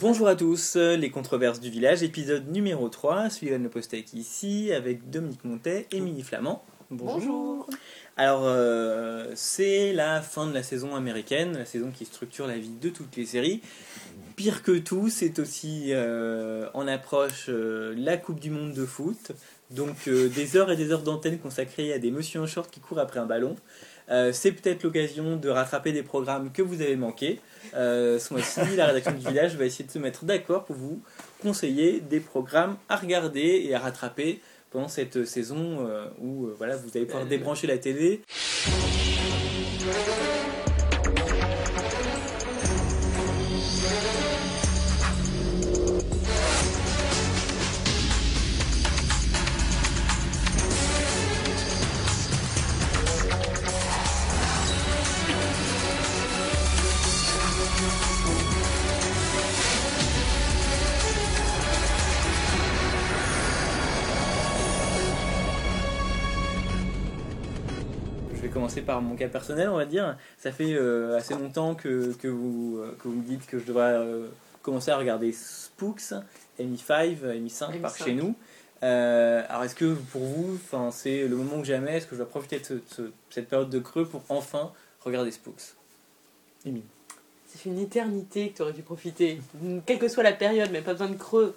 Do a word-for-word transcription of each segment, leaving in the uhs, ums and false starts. Bonjour à tous, les controverses du village, épisode numéro trois, Sullivan Le Postec ici, avec Dominique Montet et Mini Flamand. Bonjour. Bonjour. Alors, euh, c'est la fin de la saison américaine, la saison qui structure la vie de toutes les séries. Pire que tout, c'est aussi euh, en approche euh, la Coupe du Monde de foot, donc euh, des heures et des heures d'antenne consacrées à des messieurs en short qui courent après un ballon. Euh, c'est peut-être l'occasion de rattraper des programmes que vous avez manqués. Euh, ce mois-ci, la rédaction du village va essayer de se mettre d'accord pour vous conseiller des programmes à regarder et à rattraper pendant cette saison euh, où euh, voilà, vous allez pouvoir euh... débrancher la télé. Par mon cas personnel, on va dire, ça fait euh, assez longtemps que, que, vous, euh, que vous me dites que je devrais euh, commencer à regarder Spooks, M I cinq, M I cinq par chez nous. Euh, alors, est-ce que pour vous, c'est le moment que jamais, est-ce que je dois profiter de, ce, de ce, cette période de creux pour enfin regarder Spooks? Émile. Ça fait une éternité que tu aurais dû profiter, quelle que soit la période, mais pas besoin de creux.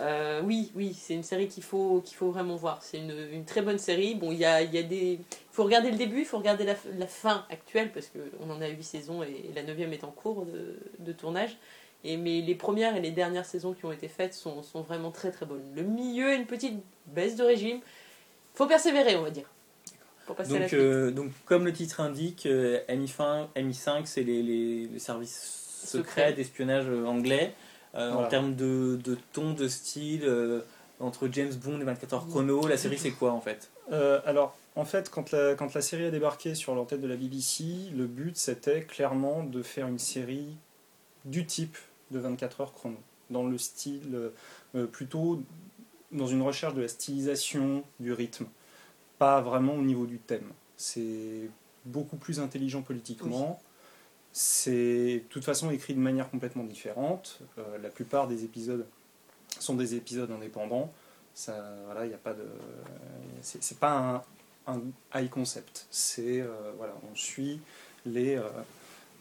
Euh, oui, oui, c'est une série qu'il faut, qu'il faut vraiment voir. C'est une, une très bonne série. Bon, il y a, y a des... faut regarder le début, il faut regarder la, la fin actuelle, parce qu'on en a huit saisons et la neuvième est en cours de, de tournage. Et, mais les premières et les dernières saisons qui ont été faites sont, sont vraiment très très bonnes. Le milieu, une petite baisse de régime. Faut persévérer, on va dire. Pour passer donc, à la euh, donc, comme le titre indique, euh, M I cinq, c'est les, les, les services secrets Secret. d'espionnage anglais. Euh, voilà. En termes de, de ton, de style, euh, entre James Bond et vingt-quatre heures chrono, la série c'est quoi en fait ? euh, Alors en fait quand la, quand la série a débarqué sur l'antenne de la B B C, le but c'était clairement de faire une série du type de vingt-quatre heures chrono, dans le style, euh, plutôt dans une recherche de la stylisation, du rythme, pas vraiment au niveau du thème. C'est beaucoup plus intelligent politiquement. Oui. C'est de toute façon écrit de manière complètement différente. Euh, la plupart des épisodes sont des épisodes indépendants. Ça, voilà, il y a pas de, c'est, c'est pas un, un high concept. C'est euh, voilà, on suit les euh,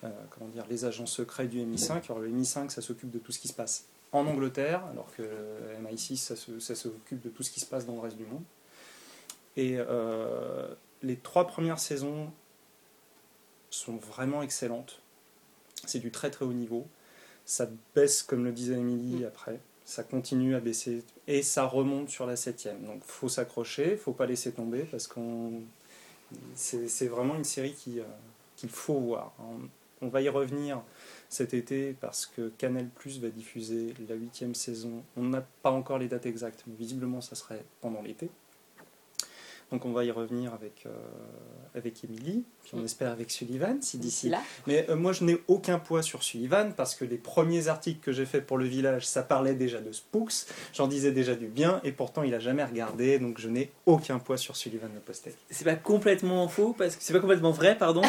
euh, comment dire les agents secrets du M I cinq. Alors le M I cinq, ça s'occupe de tout ce qui se passe en Angleterre, alors que le M I six, ça, se, ça s'occupe de tout ce qui se passe dans le reste du monde. Et euh, les trois premières saisons sont vraiment excellentes. C'est du très très haut niveau. Ça baisse, comme le disait Émilie, mmh. après. Ça continue à baisser et ça remonte sur la septième. Donc il faut s'accrocher, il ne faut pas laisser tomber parce que c'est, c'est vraiment une série qui, euh, qu'il faut voir. On, on va y revenir cet été parce que Canal plus va diffuser la huitième saison. On n'a pas encore les dates exactes, mais visiblement ça serait pendant l'été. Donc on va y revenir avec euh, avec Émilie, puis on espère avec Sullivan, si d'ici là. Mais euh, moi je n'ai aucun poids sur Sullivan parce que les premiers articles que j'ai faits pour le village, ça parlait déjà de Spooks, j'en disais déjà du bien et pourtant il a jamais regardé, donc je n'ai aucun poids sur Sullivan Le Postec. C'est pas complètement faux parce que c'est pas complètement vrai, pardon.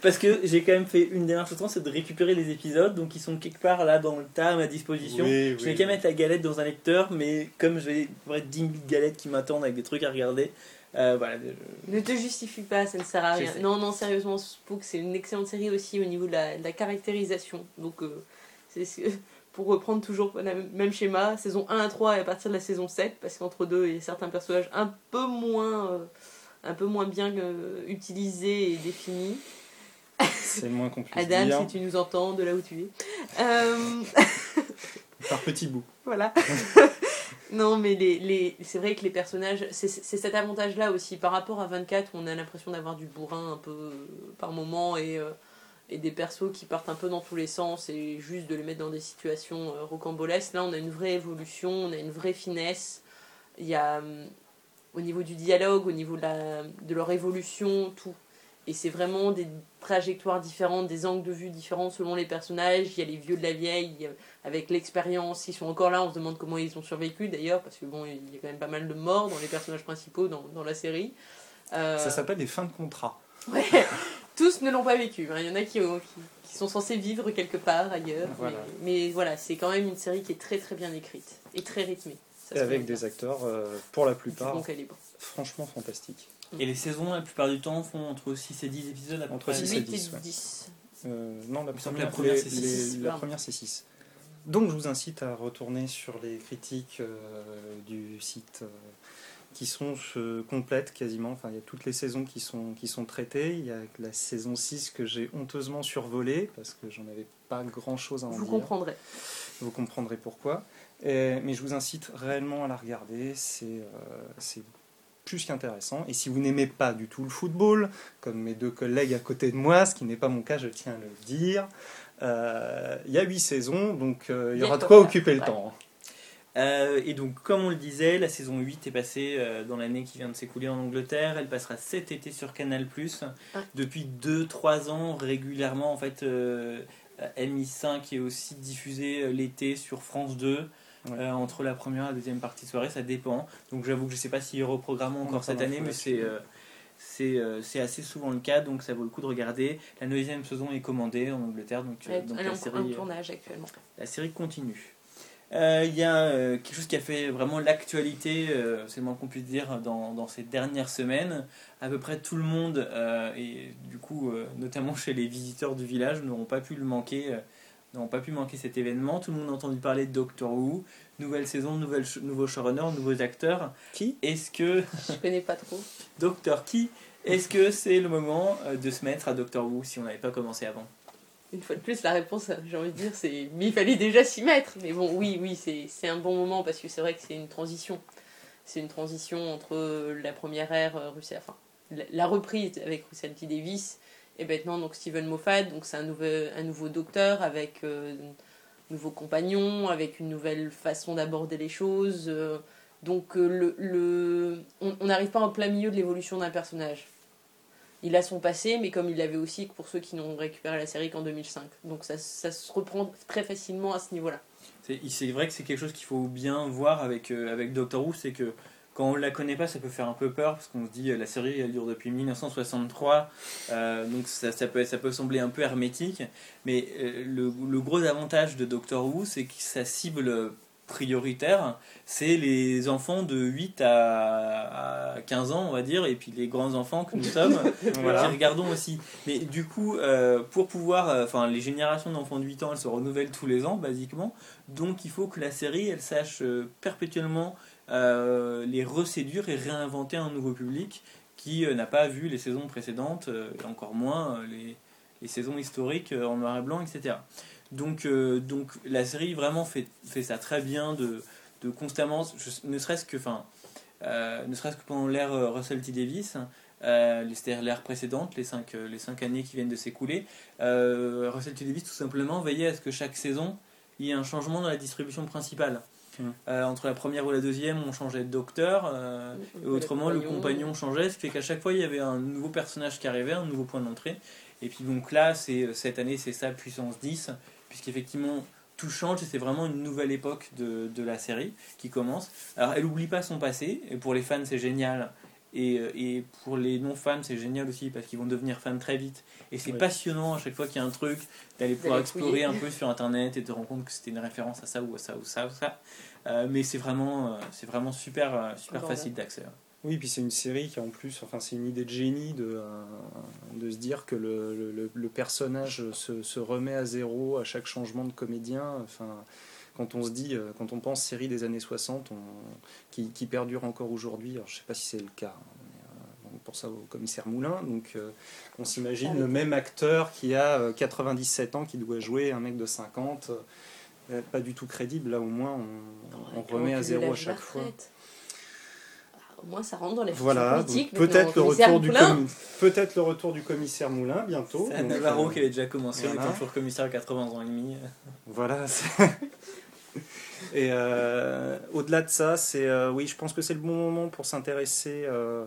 Parce que j'ai quand même fait une démarche au temps, c'est de récupérer les épisodes, donc ils sont quelque part là dans le tas à ma disposition. Oui, je vais oui, quand même oui. mettre la galette dans un lecteur, mais comme j'ai dix mille galettes qui m'attendent avec des trucs à regarder, euh, voilà. Je... Ne te justifie pas, ça ne sert à rien. J'essaie. Non, non, sérieusement, Spook, c'est une excellente série aussi au niveau de la, de la caractérisation. Donc, euh, c'est, c'est, pour reprendre toujours le même schéma, saison un à trois et à partir de la saison sept, parce qu'entre deux, il y a certains personnages un peu moins, euh, un peu moins bien euh, utilisés et définis. C'est le moins qu'on puisse dire. Adam, si tu nous entends, de là où tu es. Euh... Par petits bouts. Voilà. Non, mais les, les... c'est vrai que les personnages, c'est, c'est cet avantage-là aussi. Par rapport à vingt-quatre, on a l'impression d'avoir du bourrin un peu par moment et, euh, et des persos qui partent un peu dans tous les sens et juste de les mettre dans des situations euh, rocambolesques. Là, on a une vraie évolution, on a une vraie finesse. Il y a, euh, au niveau du dialogue, au niveau de, la, de leur évolution, tout. Et c'est vraiment des trajectoires différentes, des angles de vue différents selon les personnages. Il y a les vieux de la vieille, avec l'expérience, ils sont encore là, on se demande comment ils ont survécu d'ailleurs, parce que bon, il y a quand même pas mal de morts dans les personnages principaux dans, dans la série. Euh... Ça s'appelle des fins de contrat. Ouais, tous ne l'ont pas vécu, hein. Il y en a qui, qui, qui qui sont censés vivre quelque part ailleurs. Voilà. Mais, mais voilà, c'est quand même une série qui est très très bien écrite et très rythmée. Et avec des acteurs, euh, pour la plupart, bon franchement fantastiques. Et les saisons, la plupart du temps, font entre six et dix épisodes à peu près. Entre six et dix, ouais. dix. Euh, non, la première, la première, les, c'est, six. Les, la première c'est six. Donc je vous incite à retourner sur les critiques euh, du site euh, qui sont euh, complètes quasiment. Enfin, il y a toutes les saisons qui sont, qui sont traitées. Il y a la saison six que j'ai honteusement survolée parce que j'en avais pas grand chose à en vous dire. Vous comprendrez. Vous comprendrez pourquoi. Et, mais je vous incite réellement à la regarder, c'est, euh, c'est plus qu'intéressant. Et si vous n'aimez pas du tout le football, comme mes deux collègues à côté de moi, ce qui n'est pas mon cas, je tiens à le dire, il euh, y a huit saisons, donc euh, il y aura de quoi occuper le temps. Euh, et donc, comme on le disait, la saison huit est passée euh, dans l'année qui vient de s'écouler en Angleterre. Elle passera cet été sur Canal plus. Ouais. Depuis deux trois ans, régulièrement, en fait, euh, M I cinq est aussi diffusée l'été sur France deux. Ouais. Euh, entre la première et la deuxième partie de soirée, ça dépend. Donc j'avoue que je ne sais pas s'ils reprogramment encore cette année, mais c'est, euh, c'est, euh, c'est assez souvent le cas, donc ça vaut le coup de regarder. La neuvième saison est commandée en Angleterre, donc, ouais, donc elle est en tournage actuellement. La série continue. Il euh, y a euh, quelque chose qui a fait vraiment l'actualité, euh, c'est le moins qu'on puisse dire, dans, dans ces dernières semaines. À peu près tout le monde, euh, et du coup, euh, notamment chez les visiteurs du village, n'auront pas pu le manquer. Euh, n'ont pas pu manquer cet événement. Tout le monde a entendu parler de Doctor Who. Nouvelle saison, nouvelle sh- nouveau showrunner, nouveaux acteurs. Qui Est-ce que... Je connais pas trop. Docteur qui Est-ce que c'est le moment de se mettre à Doctor Who si on n'avait pas commencé avant? Une fois de plus, la réponse, j'ai envie de dire, c'est... Mais il fallait déjà s'y mettre. Mais bon, oui, oui, c'est, c'est un bon moment parce que c'est vrai que c'est une transition. C'est une transition entre la première ère, Russell... enfin, la, la reprise avec Russell T Davies. Et maintenant, donc, Steven Moffat, donc, c'est un, nouvel, un nouveau docteur avec euh, un nouveau compagnon, avec une nouvelle façon d'aborder les choses. Euh, donc, euh, le, le, on n'arrive pas en plein milieu de l'évolution d'un personnage. Il a son passé, mais comme il l'avait aussi pour ceux qui n'ont récupéré la série qu'en deux mille cinq. Donc, ça, ça se reprend très facilement à ce niveau-là. C'est, c'est vrai que c'est quelque chose qu'il faut bien voir avec, euh, avec Doctor Who, c'est que quand on ne la connaît pas, ça peut faire un peu peur, parce qu'on se dit la série elle dure depuis dix-neuf cent soixante-trois, euh, donc ça, ça, peut, ça peut sembler un peu hermétique, mais euh, le, le gros avantage de Doctor Who, c'est que sa cible prioritaire, c'est les enfants de huit à quinze ans, on va dire, et puis les grands-enfants que nous sommes, voilà, qui regardons aussi. Mais du coup, euh, pour pouvoir... Enfin, euh, les générations d'enfants de huit ans, elles se renouvellent tous les ans, basiquement, donc il faut que la série, elle sache euh, perpétuellement... Euh, les reséduire et réinventer un nouveau public qui euh, n'a pas vu les saisons précédentes euh, et encore moins euh, les, les saisons historiques euh, en noir et blanc, et cetera. Donc, euh, donc la série vraiment fait, fait ça très bien de, de constamment, je, ne serait-ce que, enfin, euh, ne serait-ce que pendant l'ère euh, Russell T Davies, euh, c'est-à-dire l'ère précédente, les cinq, euh, les cinq années qui viennent de s'écouler, euh, Russell T Davies tout simplement veillait à ce que chaque saison il y ait un changement dans la distribution principale. Hum. Euh, entre la première ou la deuxième on changeait de docteur euh, et autrement le compagnon changeait, ce qui fait qu'à chaque fois il y avait un nouveau personnage qui arrivait, un nouveau point d'entrée, et puis donc là c'est, cette année c'est ça puissance dix, puisqu'effectivement tout change et c'est vraiment une nouvelle époque de, de la série qui commence. Alors elle n'oublie pas son passé, et pour les fans c'est génial, et, et pour les non-fans c'est génial aussi parce qu'ils vont devenir fans très vite, et c'est oui. passionnant à chaque fois qu'il y a un truc d'aller pouvoir explorer un peu sur internet et de te rendre compte que c'était une référence à ça ou à ça ou ça ou ça. Euh, mais c'est vraiment, euh, c'est vraiment super, super oh, facile ouais. d'accès. Oui, puis c'est une série qui en plus, enfin c'est une idée de génie de, euh, de se dire que le, le, le personnage se, se remet à zéro à chaque changement de comédien. Enfin, quand on se dit, quand on pense série des années soixante, on, qui, qui perdure encore aujourd'hui, alors je ne sais pas si c'est le cas. Pour ça au commissaire Moulin, donc euh, on s'imagine ah, le même acteur qui a euh, quatre-vingt-dix-sept ans qui doit jouer un mec de cinquante, euh, pas du tout crédible. Là au moins on, non, on remet on à zéro à chaque fois. Alors, au moins ça rentre dans les voilà, politiques. Peut-être le retour du com... peut-être le retour du commissaire Moulin bientôt. C'est Navarro euh, qui avait déjà commencé, voilà. Toujours commissaire à quatre-vingts ans et demi. Voilà. Et euh, au-delà de ça, c'est euh, oui, je pense que c'est le bon moment pour s'intéresser. Euh,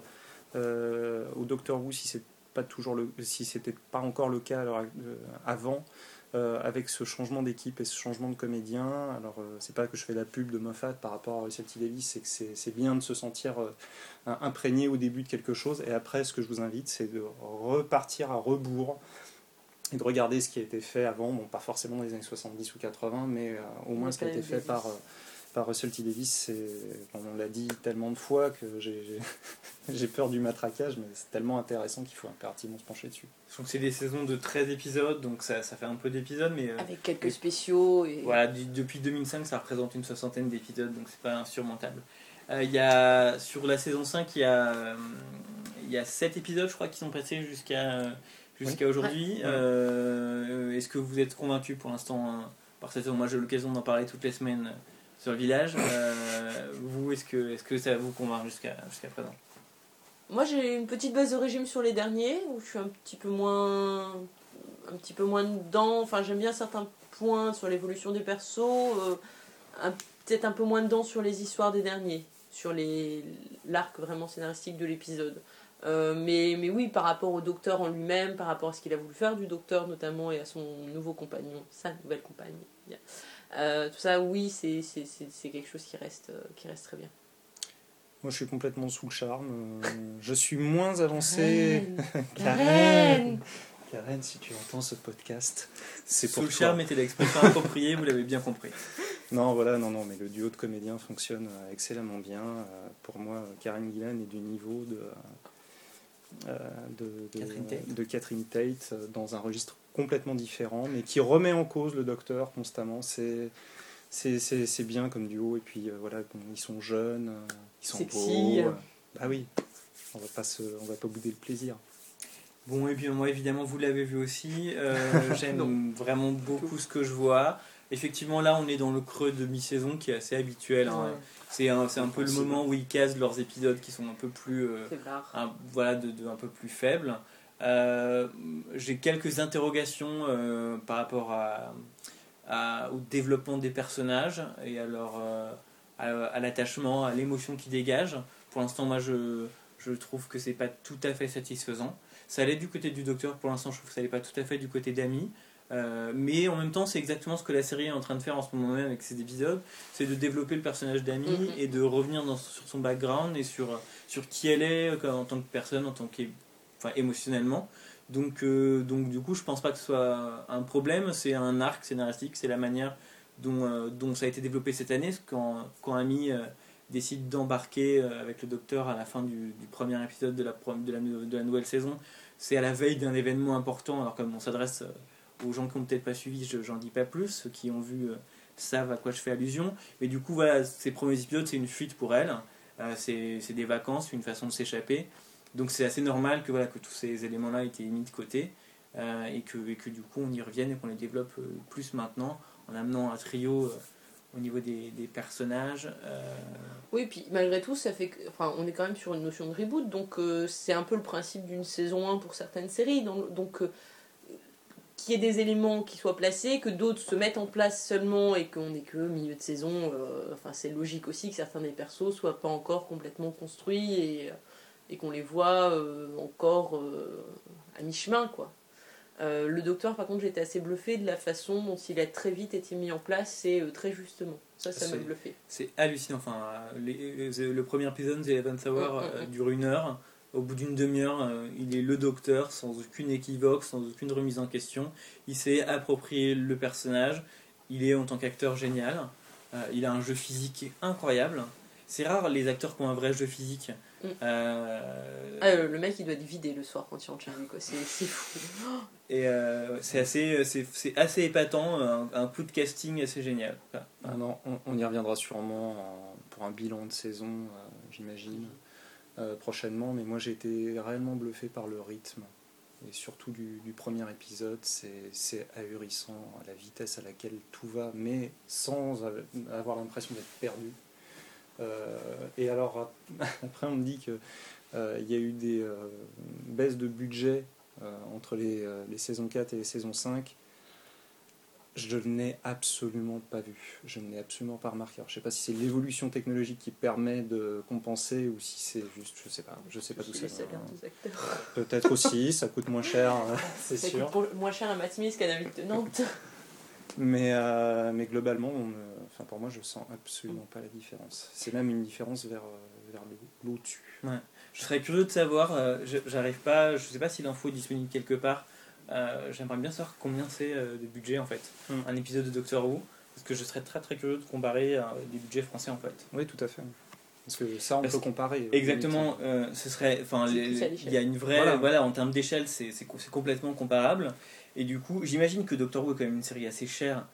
Euh, au Doctor Who si c'est pas toujours le, si c'était pas encore le cas alors, euh, avant euh, avec ce changement d'équipe et ce changement de comédien. Alors euh, c'est pas que je fais la pub de Moffat par rapport à Russell T Davies, c'est que c'est, c'est bien de se sentir euh, imprégné au début de quelque chose, et après ce que je vous invite c'est de repartir à rebours et de regarder ce qui a été fait avant, bon, pas forcément dans les années soixante-dix ou quatre-vingts, mais euh, au moins ce qui a été fait par, euh, par Russell T Davies. Bon, on l'a dit tellement de fois que j'ai, j'ai, j'ai peur du matraquage, mais c'est tellement intéressant qu'il faut impérativement se pencher dessus. Je trouve que c'est des saisons de treize épisodes, donc ça, ça fait un peu d'épisodes, mais... Euh, avec quelques et, spéciaux... Et... Voilà, du, depuis deux mille cinq, ça représente une soixantaine d'épisodes, donc c'est pas insurmontable. Euh, y a, sur la saison cinq, il y a, euh, y a sept épisodes, je crois, qui sont passés jusqu'à... Euh, Jusqu'à oui. aujourd'hui, ouais. euh, est-ce que vous êtes convaincu pour l'instant hein, par cette saison? Moi, j'ai l'occasion d'en parler toutes les semaines sur le village. Euh, vous, est-ce que, est-ce que ça vous convainc jusqu'à, jusqu'à présent? Moi, j'ai une petite baisse de régime sur les derniers, où je suis un petit peu moins, un petit peu moins dedans. Enfin, j'aime bien certains points sur l'évolution des persos, euh, un, peut-être un peu moins dedans sur les histoires des derniers, sur les, l'arc vraiment scénaristique de l'épisode. Euh, mais, mais oui, par rapport au docteur en lui-même, par rapport à ce qu'il a voulu faire du docteur notamment, et à son nouveau compagnon, sa nouvelle compagne, euh, tout ça, oui, c'est, c'est, c'est, c'est quelque chose qui reste, qui reste très bien. Moi, je suis complètement sous le charme. Je suis moins avancé. Karen Karen, Karen si tu entends ce podcast, c'est pour toi. Sous le charme était l'expression appropriée, vous l'avez bien compris. Non, voilà, non, non, mais le duo de comédiens fonctionne excellemment bien. Pour moi, Karen Gillan est du niveau de... Euh, de, de, Catherine Tate. de Catherine Tate dans un registre complètement différent, mais qui remet en cause le docteur constamment. C'est, c'est, c'est, c'est bien comme duo, et puis euh, voilà, ils sont jeunes, euh, ils sont beaux. Euh, bah oui, on va pas se, on va pas bouder le plaisir. Bon, et puis moi évidemment vous l'avez vu aussi, euh, j'aime vraiment beaucoup ce que je vois. Effectivement, là, on est dans le creux de mi-saison qui est assez habituel. Hein. Ouais. C'est un, c'est un peu le moment où ils casent leurs épisodes qui sont un peu plus, euh, un, voilà, de, de, un peu plus faibles. Euh, j'ai quelques interrogations euh, par rapport à, à, au développement des personnages et à leur, euh, à, à l'attachement, à l'émotion qu'ils dégagent. Pour l'instant, moi, je, je trouve que c'est pas tout à fait satisfaisant. Ça allait du côté du docteur. Pour l'instant, je trouve que ça allait pas tout à fait du côté d'Amy. Euh, mais en même temps, c'est exactement ce que la série est en train de faire en ce moment même avec ses épisodes, c'est de développer le personnage d'Amy mm-hmm. et de revenir dans, sur son background et sur, sur qui elle est en tant que personne, en tant que, enfin, émotionnellement. Donc, euh, donc du coup, je pense pas que ce soit un problème, c'est un arc scénaristique, c'est la manière dont, euh, dont ça a été développé cette année, quand, quand Amy euh, décide d'embarquer euh, avec le docteur à la fin du, du premier épisode de la, de, la, de la nouvelle saison, c'est à la veille d'un événement important, alors comme on s'adresse... Euh, aux gens qui n'ont peut-être pas suivi, je, j'en dis pas plus, ceux qui ont vu euh, savent à quoi je fais allusion, mais du coup voilà, ces premiers épisodes c'est une fuite pour elle, euh, c'est, c'est des vacances, une façon de s'échapper, donc c'est assez normal que, voilà, que tous ces éléments là aient été mis de côté, euh, et, que, et que du coup on y revienne et qu'on les développe euh, plus maintenant, en amenant un trio euh, au niveau des, des personnages. Euh... Oui, et puis malgré tout, ça fait que, enfin, on est quand même sur une notion de reboot, donc euh, c'est un peu le principe d'une saison un pour certaines séries, donc, donc euh, qu'il y ait des éléments qui soient placés, que d'autres se mettent en place seulement et qu'on n'est que milieu de saison. Euh, enfin, c'est logique aussi que certains des persos soient pas encore complètement construits et, et qu'on les voit euh, encore euh, à mi-chemin, quoi. Euh, le docteur, par contre, j'étais assez bluffée de la façon dont il a très vite été mis en place et euh, très justement. Ça, ça c'est, m'a bluffé. C'est hallucinant. Enfin, les, les, le premier épisode, The Eleventh Hour, mmh, mmh, euh, mmh. dure une heure. Au bout d'une demi-heure, euh, il est le docteur, sans aucune équivoque, sans aucune remise en question. Il s'est approprié le personnage. Il est en tant qu'acteur génial. Euh, il a un jeu physique incroyable. C'est rare les acteurs qui ont un vrai jeu physique. Mm. Euh... Ah, le mec, il doit être vidé le soir quand il rentre chez lui, quoi. C'est, c'est fou. Et euh, c'est, assez, c'est, c'est assez épatant. Un, un coup de casting assez génial. Voilà. Ah non, on, on y reviendra sûrement pour un bilan de saison, euh, j'imagine. Euh, prochainement, mais moi j'ai été réellement bluffé par le rythme et surtout du, du premier épisode. C'est, c'est ahurissant à la vitesse à laquelle tout va, mais sans avoir l'impression d'être perdu. Euh, et alors, après, on me dit qu'il euh, y a eu des euh, baisses de budget euh, entre les, euh, les saisons quatre et les saisons cinq. Je ne l'ai absolument pas vu, je ne l'ai absolument pas remarqué. Alors, je ne sais pas si c'est l'évolution technologique qui permet de compenser ou si c'est juste, je ne sais pas, je sais pas tout ça. Peut-être aussi, ça coûte moins cher, c'est ça sûr. Ça coûte moins cher à Matt Smith qu'à David Tennant. Mais, euh, mais globalement, on, euh, enfin, pour moi, je ne sens absolument pas la différence. C'est même une différence vers, vers le, l'au-dessus. Ouais. Je serais curieux de savoir, euh, je, j'arrive pas, je ne sais pas si l'info est disponible quelque part. Euh, j'aimerais bien savoir combien c'est euh, de budget en fait, mm. un épisode de Doctor Who, parce que je serais très très curieux de comparer euh, des budgets français en fait. Oui, tout à fait. Parce que ça, on parce peut comparer. Exactement, euh, ce serait, enfin, il y a une vraie, voilà, voilà en termes d'échelle, c'est, c'est, c'est complètement comparable. Et du coup, j'imagine que Doctor Who est quand même une série assez chère,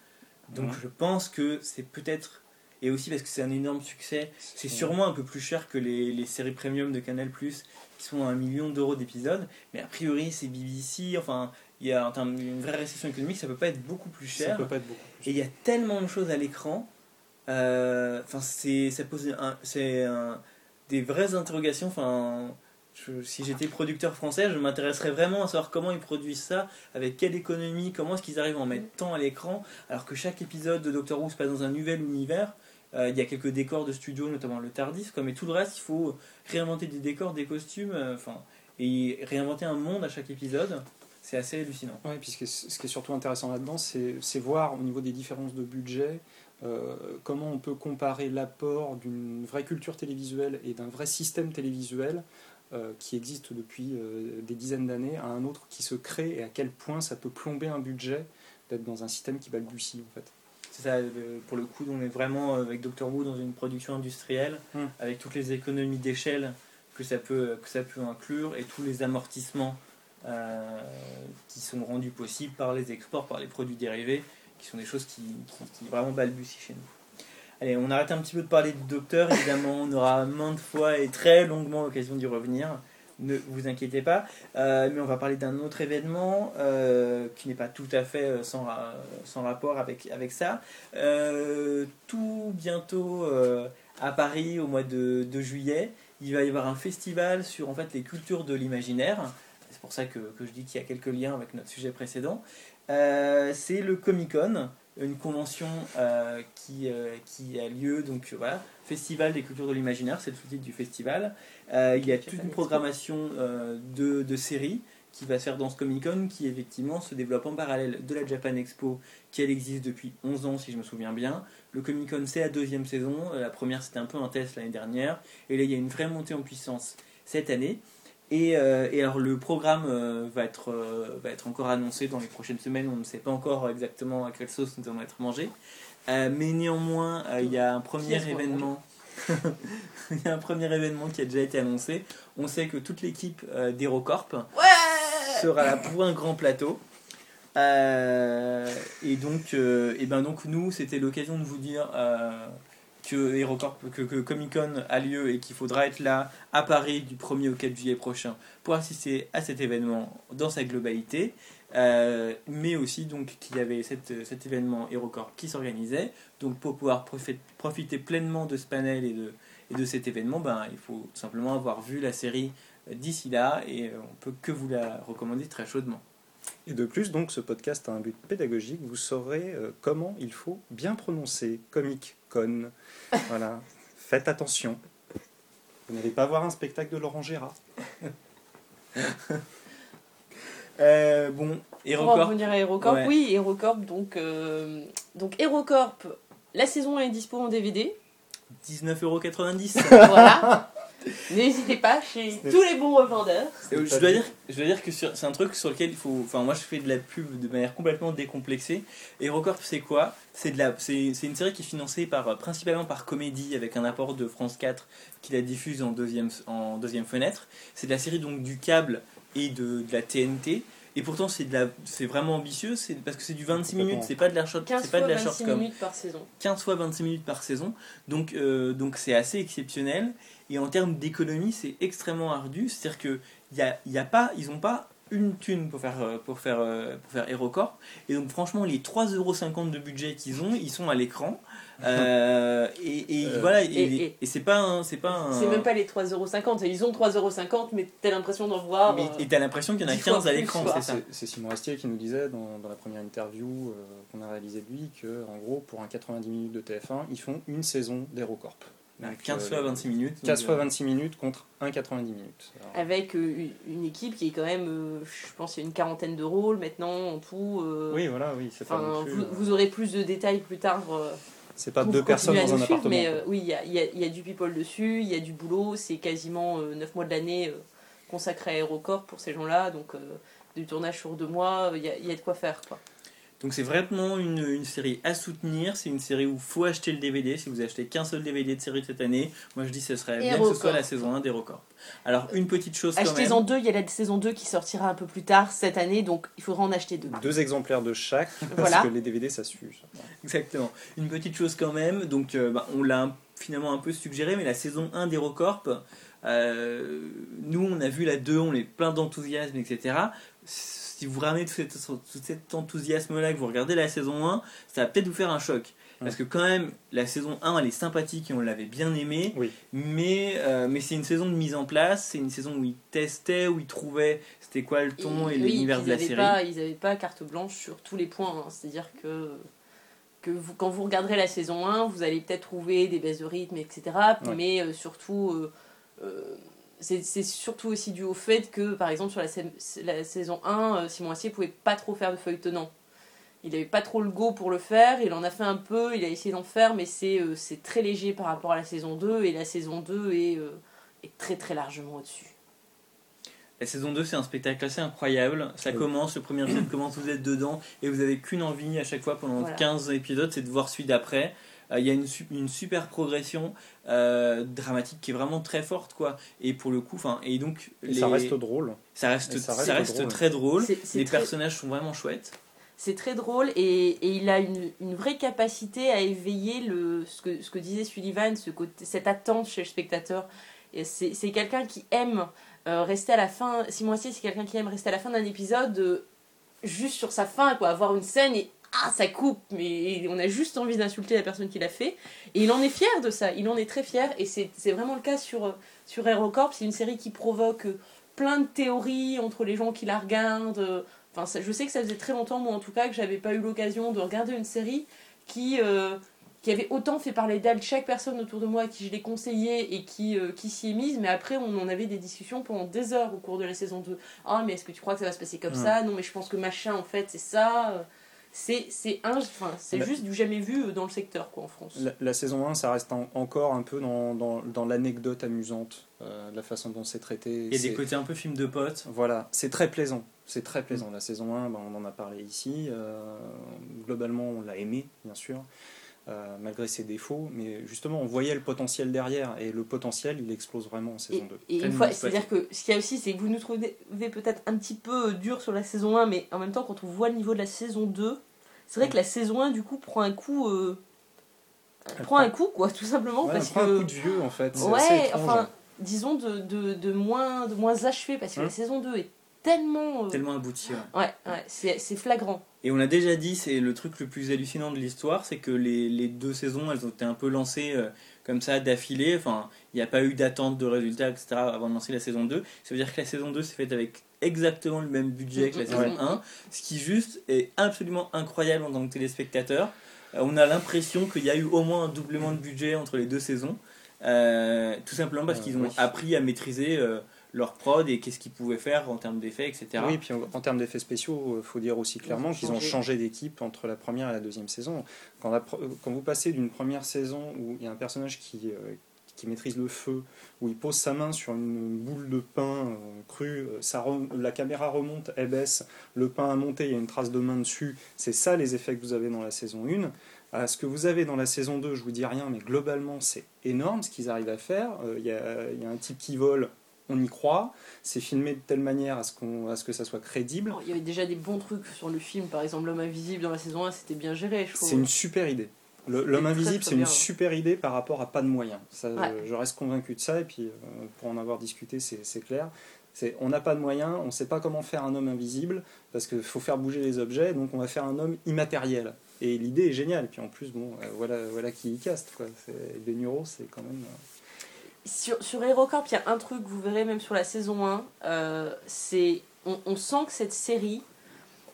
donc mm. je pense que c'est peut-être, et aussi parce que c'est un énorme succès, c'est, c'est sûrement un peu plus cher que les, les séries premium de Canal+, qui sont à un million d'euros d'épisodes, mais a priori c'est B B C, enfin il y a en termes une vraie récession économique, ça peut pas être beaucoup plus cher. Ça peut pas être beaucoup plus cher. Et il y a tellement de choses à l'écran, enfin euh, c'est ça pose un, c'est un, des vraies interrogations. Enfin, si j'étais producteur français, je m'intéresserais vraiment à savoir comment ils produisent ça, avec quelle économie, comment est-ce qu'ils arrivent à en mettre tant à l'écran, alors que chaque épisode de Doctor Who se passe dans un nouvel univers. Il euh, y a quelques décors de studio, notamment le TARDIS, comme et tout le reste, il faut réinventer des décors, des costumes, enfin euh, et réinventer un monde à chaque épisode. C'est assez hallucinant. Oui, puis ce qui est, ce qui est surtout intéressant là-dedans, c'est, c'est voir au niveau des différences de budget, euh, comment on peut comparer l'apport d'une vraie culture télévisuelle et d'un vrai système télévisuel euh, qui existe depuis euh, des dizaines d'années à un autre qui se crée, et à quel point ça peut plomber un budget d'être dans un système qui balbutie en fait. C'est ça, pour le coup, on est vraiment avec Doctor Who dans une production industrielle, mmh. avec toutes les économies d'échelle que ça peut, que ça peut inclure, et tous les amortissements Euh, qui sont rendus possibles par les exports, par les produits dérivés, qui sont des choses qui, qui, qui vraiment balbutient chez nous. Allez, on arrête un petit peu de parler du docteur, évidemment on aura maintes fois et très longuement l'occasion d'y revenir, ne vous inquiétez pas, euh, mais on va parler d'un autre événement euh, qui n'est pas tout à fait sans, sans rapport avec, avec ça. Euh, tout bientôt euh, à Paris au mois de, de juillet, il va y avoir un festival sur en fait, les cultures de l'imaginaire. C'est pour ça que, que je dis qu'il y a quelques liens avec notre sujet précédent. Euh, c'est le Comic-Con, une convention euh, qui, euh, qui a lieu, donc voilà, Festival des cultures de l'imaginaire, c'est le sous-titre du festival. Euh, il y a toute une programmation euh, de, de séries qui va se faire dans ce Comic-Con, qui effectivement se développe en parallèle de la Japan Expo, qui elle existe depuis onze ans si je me souviens bien. Le Comic-Con, c'est la deuxième saison, la première c'était un peu un test l'année dernière, et là il y a une vraie montée en puissance cette année. Et, euh, et alors le programme euh, va, être, euh, va être encore annoncé dans les prochaines semaines, on ne sait pas encore exactement à quelle sauce nous allons être mangés, euh, mais néanmoins euh, il y a un premier événement il y a un premier événement qui a déjà été annoncé. On sait que toute l'équipe euh, d'HeroCorp ouais sera là pour un grand plateau, euh, et, donc, euh, et ben donc nous c'était l'occasion de vous dire euh, que HeroCorp, que, que Comic-Con a lieu et qu'il faudra être là à Paris du premier au quatre juillet prochain pour assister à cet événement dans sa globalité, euh, mais aussi donc qu'il y avait cette, cet événement HeroCorp qui s'organisait, donc pour pouvoir profiter, profiter pleinement de ce panel et de, et de cet événement, ben, il faut tout simplement avoir vu la série d'ici là, et on peut que vous la recommander très chaudement. Et de plus, donc, ce podcast a un but pédagogique. Vous saurez euh, comment il faut bien prononcer Comic-Con. Voilà. Faites attention. Vous n'allez pas voir un spectacle de Laurent Gérard. euh, bon, HeroCorp. Pour revenir à HeroCorp, ouais. Oui, HeroCorp. Donc, euh, donc, HeroCorp, la saison est dispo en D V D. dix-neuf euros quatre-vingt-dix. Voilà. N'hésitez pas, chez c'est tous les bons revendeurs. Je dois dire, je dois dire que sur, c'est un truc sur lequel il faut. Enfin, moi, je fais de la pub de manière complètement décomplexée. Et HeroCorp, c'est quoi ? C'est de la, c'est, c'est une série qui est financée par principalement par Comédie, avec un apport de France quatre qui la diffuse en deuxième en deuxième fenêtre. C'est de la série donc du câble et de, de la T N T. Et pourtant, c'est de la, c'est vraiment ambitieux, c'est parce que c'est du vingt-six minutes, c'est pas de la short, c'est pas de la short com. quinze fois vingt-six minutes par saison. quinze fois vingt-six minutes par saison, donc euh, donc c'est assez exceptionnel. Et en termes d'économie, c'est extrêmement ardu, c'est-à-dire que y a, y a pas, ils ont pas une thune pour faire pour faire pour faire HeroCorp. Et donc franchement, les trois euros cinquante de budget qu'ils ont, ils sont à l'écran. Euh, et, et euh, voilà, et, et, et, et c'est pas un, c'est pas un, c'est même pas les trois euros cinquante, ils ont trois euros cinquante, mais t'as l'impression d'en voir. Mais, et t'as l'impression qu'il y en a quinze à l'écran, c'est ça. C'est, c'est Simon Astier qui nous disait dans, dans la première interview euh, qu'on a réalisée de lui que, en gros, pour un quatre-vingt-dix minutes de T F un, ils font une saison d'HeroCorp. Donc, quinze fois vingt-six minutes. quinze fois vingt-six minutes contre un quatre-vingt-dix minutes. Alors... Avec euh, une équipe qui est quand même, euh, je pense, il y a une quarantaine de rôles maintenant en tout. Euh, oui, voilà, oui, c'est pas non plus, vous, euh... vous aurez plus de détails plus tard. Euh, c'est pas deux personnes dans un appartement. Mais euh, oui, il y a, y, a, y a du people dessus, il y a du boulot, c'est quasiment euh, neuf mois de l'année euh, consacré à HeroCorp pour ces gens-là. Donc, euh, du tournage sur deux mois, il y, y a de quoi faire, quoi. Donc c'est vraiment une, une série à soutenir, c'est une série où il faut acheter le D V D, si vous achetez qu'un seul D V D de série cette année, moi je dis que ce serait et bien que ce soit la saison un d'HeroCorp. Alors une petite chose quand même. Achetez-en deux, il y a la saison deux qui sortira un peu plus tard cette année, donc il faudra en acheter deux. Deux exemplaires de chaque, parce voilà. que les D V D ça s'use. Exactement. Une petite chose quand même, donc euh, bah, on l'a finalement un peu suggéré, mais la saison un d'HeroCorp, euh, nous on a vu la deux, on est plein d'enthousiasme, et cetera. Si vous ramenez tout cet, tout cet enthousiasme-là, que vous regardez la saison un, ça va peut-être vous faire un choc. Parce que quand même, la saison un, elle est sympathique et on l'avait bien aimée. Oui. Mais, euh, mais c'est une saison de mise en place. C'est une saison où ils testaient, où ils trouvaient c'était quoi le ton et, et oui, l'univers de la série. Pas, ils n'avaient pas carte blanche sur tous les points. Hein. C'est-à-dire que, que vous, quand vous regarderez la saison un, vous allez peut-être trouver des baisses de rythme, et cetera. Ouais. Mais euh, surtout... Euh, euh, C'est, c'est surtout aussi dû au fait que, par exemple, sur la, la saison un, Simon Astier pouvait pas trop faire de feuilletonnant. Il n'avait pas trop le go pour le faire, il en a fait un peu, il a essayé d'en faire, mais c'est, euh, c'est très léger par rapport à la saison deux, et la saison deux est, euh, est très très largement au-dessus. La saison deux, c'est un spectacle assez incroyable. Ça oui. commence, le premier épisode commence, vous êtes dedans, et vous n'avez qu'une envie à chaque fois pendant voilà. quinze épisodes, c'est de voir celui d'après. Il euh, y a une, une super progression euh, dramatique qui est vraiment très forte, quoi. Et pour le coup, enfin, et donc et les... ça reste drôle. Ça reste, ça reste, ça reste drôle. Très drôle. C'est, c'est les très... personnages sont vraiment chouettes. C'est très drôle et, et il a une, une vraie capacité à éveiller le ce que ce que disait Sullivan, ce côté, cette attente chez le spectateur. Et c'est c'est quelqu'un qui aime euh, rester à la fin. Simon Astier, c'est quelqu'un qui aime rester à la fin d'un épisode euh, juste sur sa fin, quoi, avoir une scène et ah, ça coupe, mais on a juste envie d'insulter la personne qui l'a fait. Et il en est fier de ça, il en est très fier. Et c'est, c'est vraiment le cas sur, sur HeroCorp. C'est une série qui provoque plein de théories entre les gens qui la regardent. Enfin, ça, je sais que ça faisait très longtemps, moi en tout cas, que j'avais pas eu l'occasion de regarder une série qui, euh, qui avait autant fait parler d'elle chaque personne autour de moi à qui je l'ai conseillé et qui, euh, qui s'y est mise. Mais après, on en avait des discussions pendant des heures au cours de la saison deux. « Ah, mais est-ce que tu crois que ça va se passer comme ouais. ça ? Non, mais je pense que machin, en fait, c'est ça. » C'est, c'est, un, enfin, c'est juste du jamais vu dans le secteur, quoi, en France. La, la saison un, ça reste un, encore un peu dans, dans, dans l'anecdote amusante, euh, la façon dont c'est traité. Il y a des côtés un peu film de potes. Voilà, c'est très plaisant. C'est très plaisant. Mmh. La saison un, ben, on en a parlé ici. Euh, globalement, on l'a aimé, bien sûr, euh, malgré ses défauts. Mais justement, on voyait le potentiel derrière. Et le potentiel, il explose vraiment en saison et, deux. Et une fois, c'est-à-dire que ce qu'il y a aussi, c'est que vous nous trouvez peut-être un petit peu dur sur la saison un, mais en même temps, quand on voit le niveau de la saison deux... C'est vrai que la saison un, du coup, prend un coup... Euh, prend un coup, quoi, tout simplement. Ouais, parce prend que, un coup de vieux, en fait. C'est ouais, enfin, disons de, de, de, moins, de moins achevé, parce que hein? la saison deux est tellement... Euh, tellement aboutie, ouais. Ouais, ouais, c'est, c'est flagrant. Et on a déjà dit, c'est le truc le plus hallucinant de l'histoire, c'est que les, les deux saisons, elles ont été un peu lancées... Euh, comme ça, d'affilée, enfin, il n'y a pas eu d'attente de résultats, et cetera, avant de lancer la saison deux. Ça veut dire que la saison deux s'est faite avec exactement le même budget que la saison un, ce qui juste est absolument incroyable en tant que téléspectateur. Euh, on a l'impression qu'il y a eu au moins un doublement de budget entre les deux saisons, euh, tout simplement parce qu'ils ont appris à maîtriser... Euh, leur prod et qu'est-ce qu'ils pouvaient faire en termes d'effets, et cetera. Oui, puis en, en termes d'effets spéciaux, il faut dire aussi clairement qu'ils ont changé d'équipe entre la première et la deuxième saison. Quand, la, quand vous passez d'une première saison où il y a un personnage qui, euh, qui maîtrise le feu, où il pose sa main sur une boule de pain euh, crue, ça re, la caméra remonte, elle baisse, le pain a monté, il y a une trace de main dessus, c'est ça les effets que vous avez dans la saison un. Alors, ce que vous avez dans la saison deux, je vous dis rien, mais globalement, c'est énorme ce qu'ils arrivent à faire. Euh, y a, y a un type qui vole, on y croit, c'est filmé de telle manière à ce, qu'on, à ce que ça soit crédible. Il y avait déjà des bons trucs sur le film, par exemple l'homme invisible dans la saison un, c'était bien géré, je trouve. C'est une super idée. Le, l'homme invisible, c'est une super idée par rapport à pas de moyens. Ça, ouais. Je reste convaincu de ça, et puis euh, pour en avoir discuté, c'est, c'est clair. C'est, on n'a pas de moyens, on ne sait pas comment faire un homme invisible, parce qu'il faut faire bouger les objets, donc on va faire un homme immatériel. Et l'idée est géniale, puis en plus, bon, euh, voilà, voilà qui y caste, quoi. C'est, les neuros, c'est quand même... Euh... Sur, sur HeroCorp, il y a un truc, vous verrez même sur la saison un, euh, c'est, on, on sent que cette série,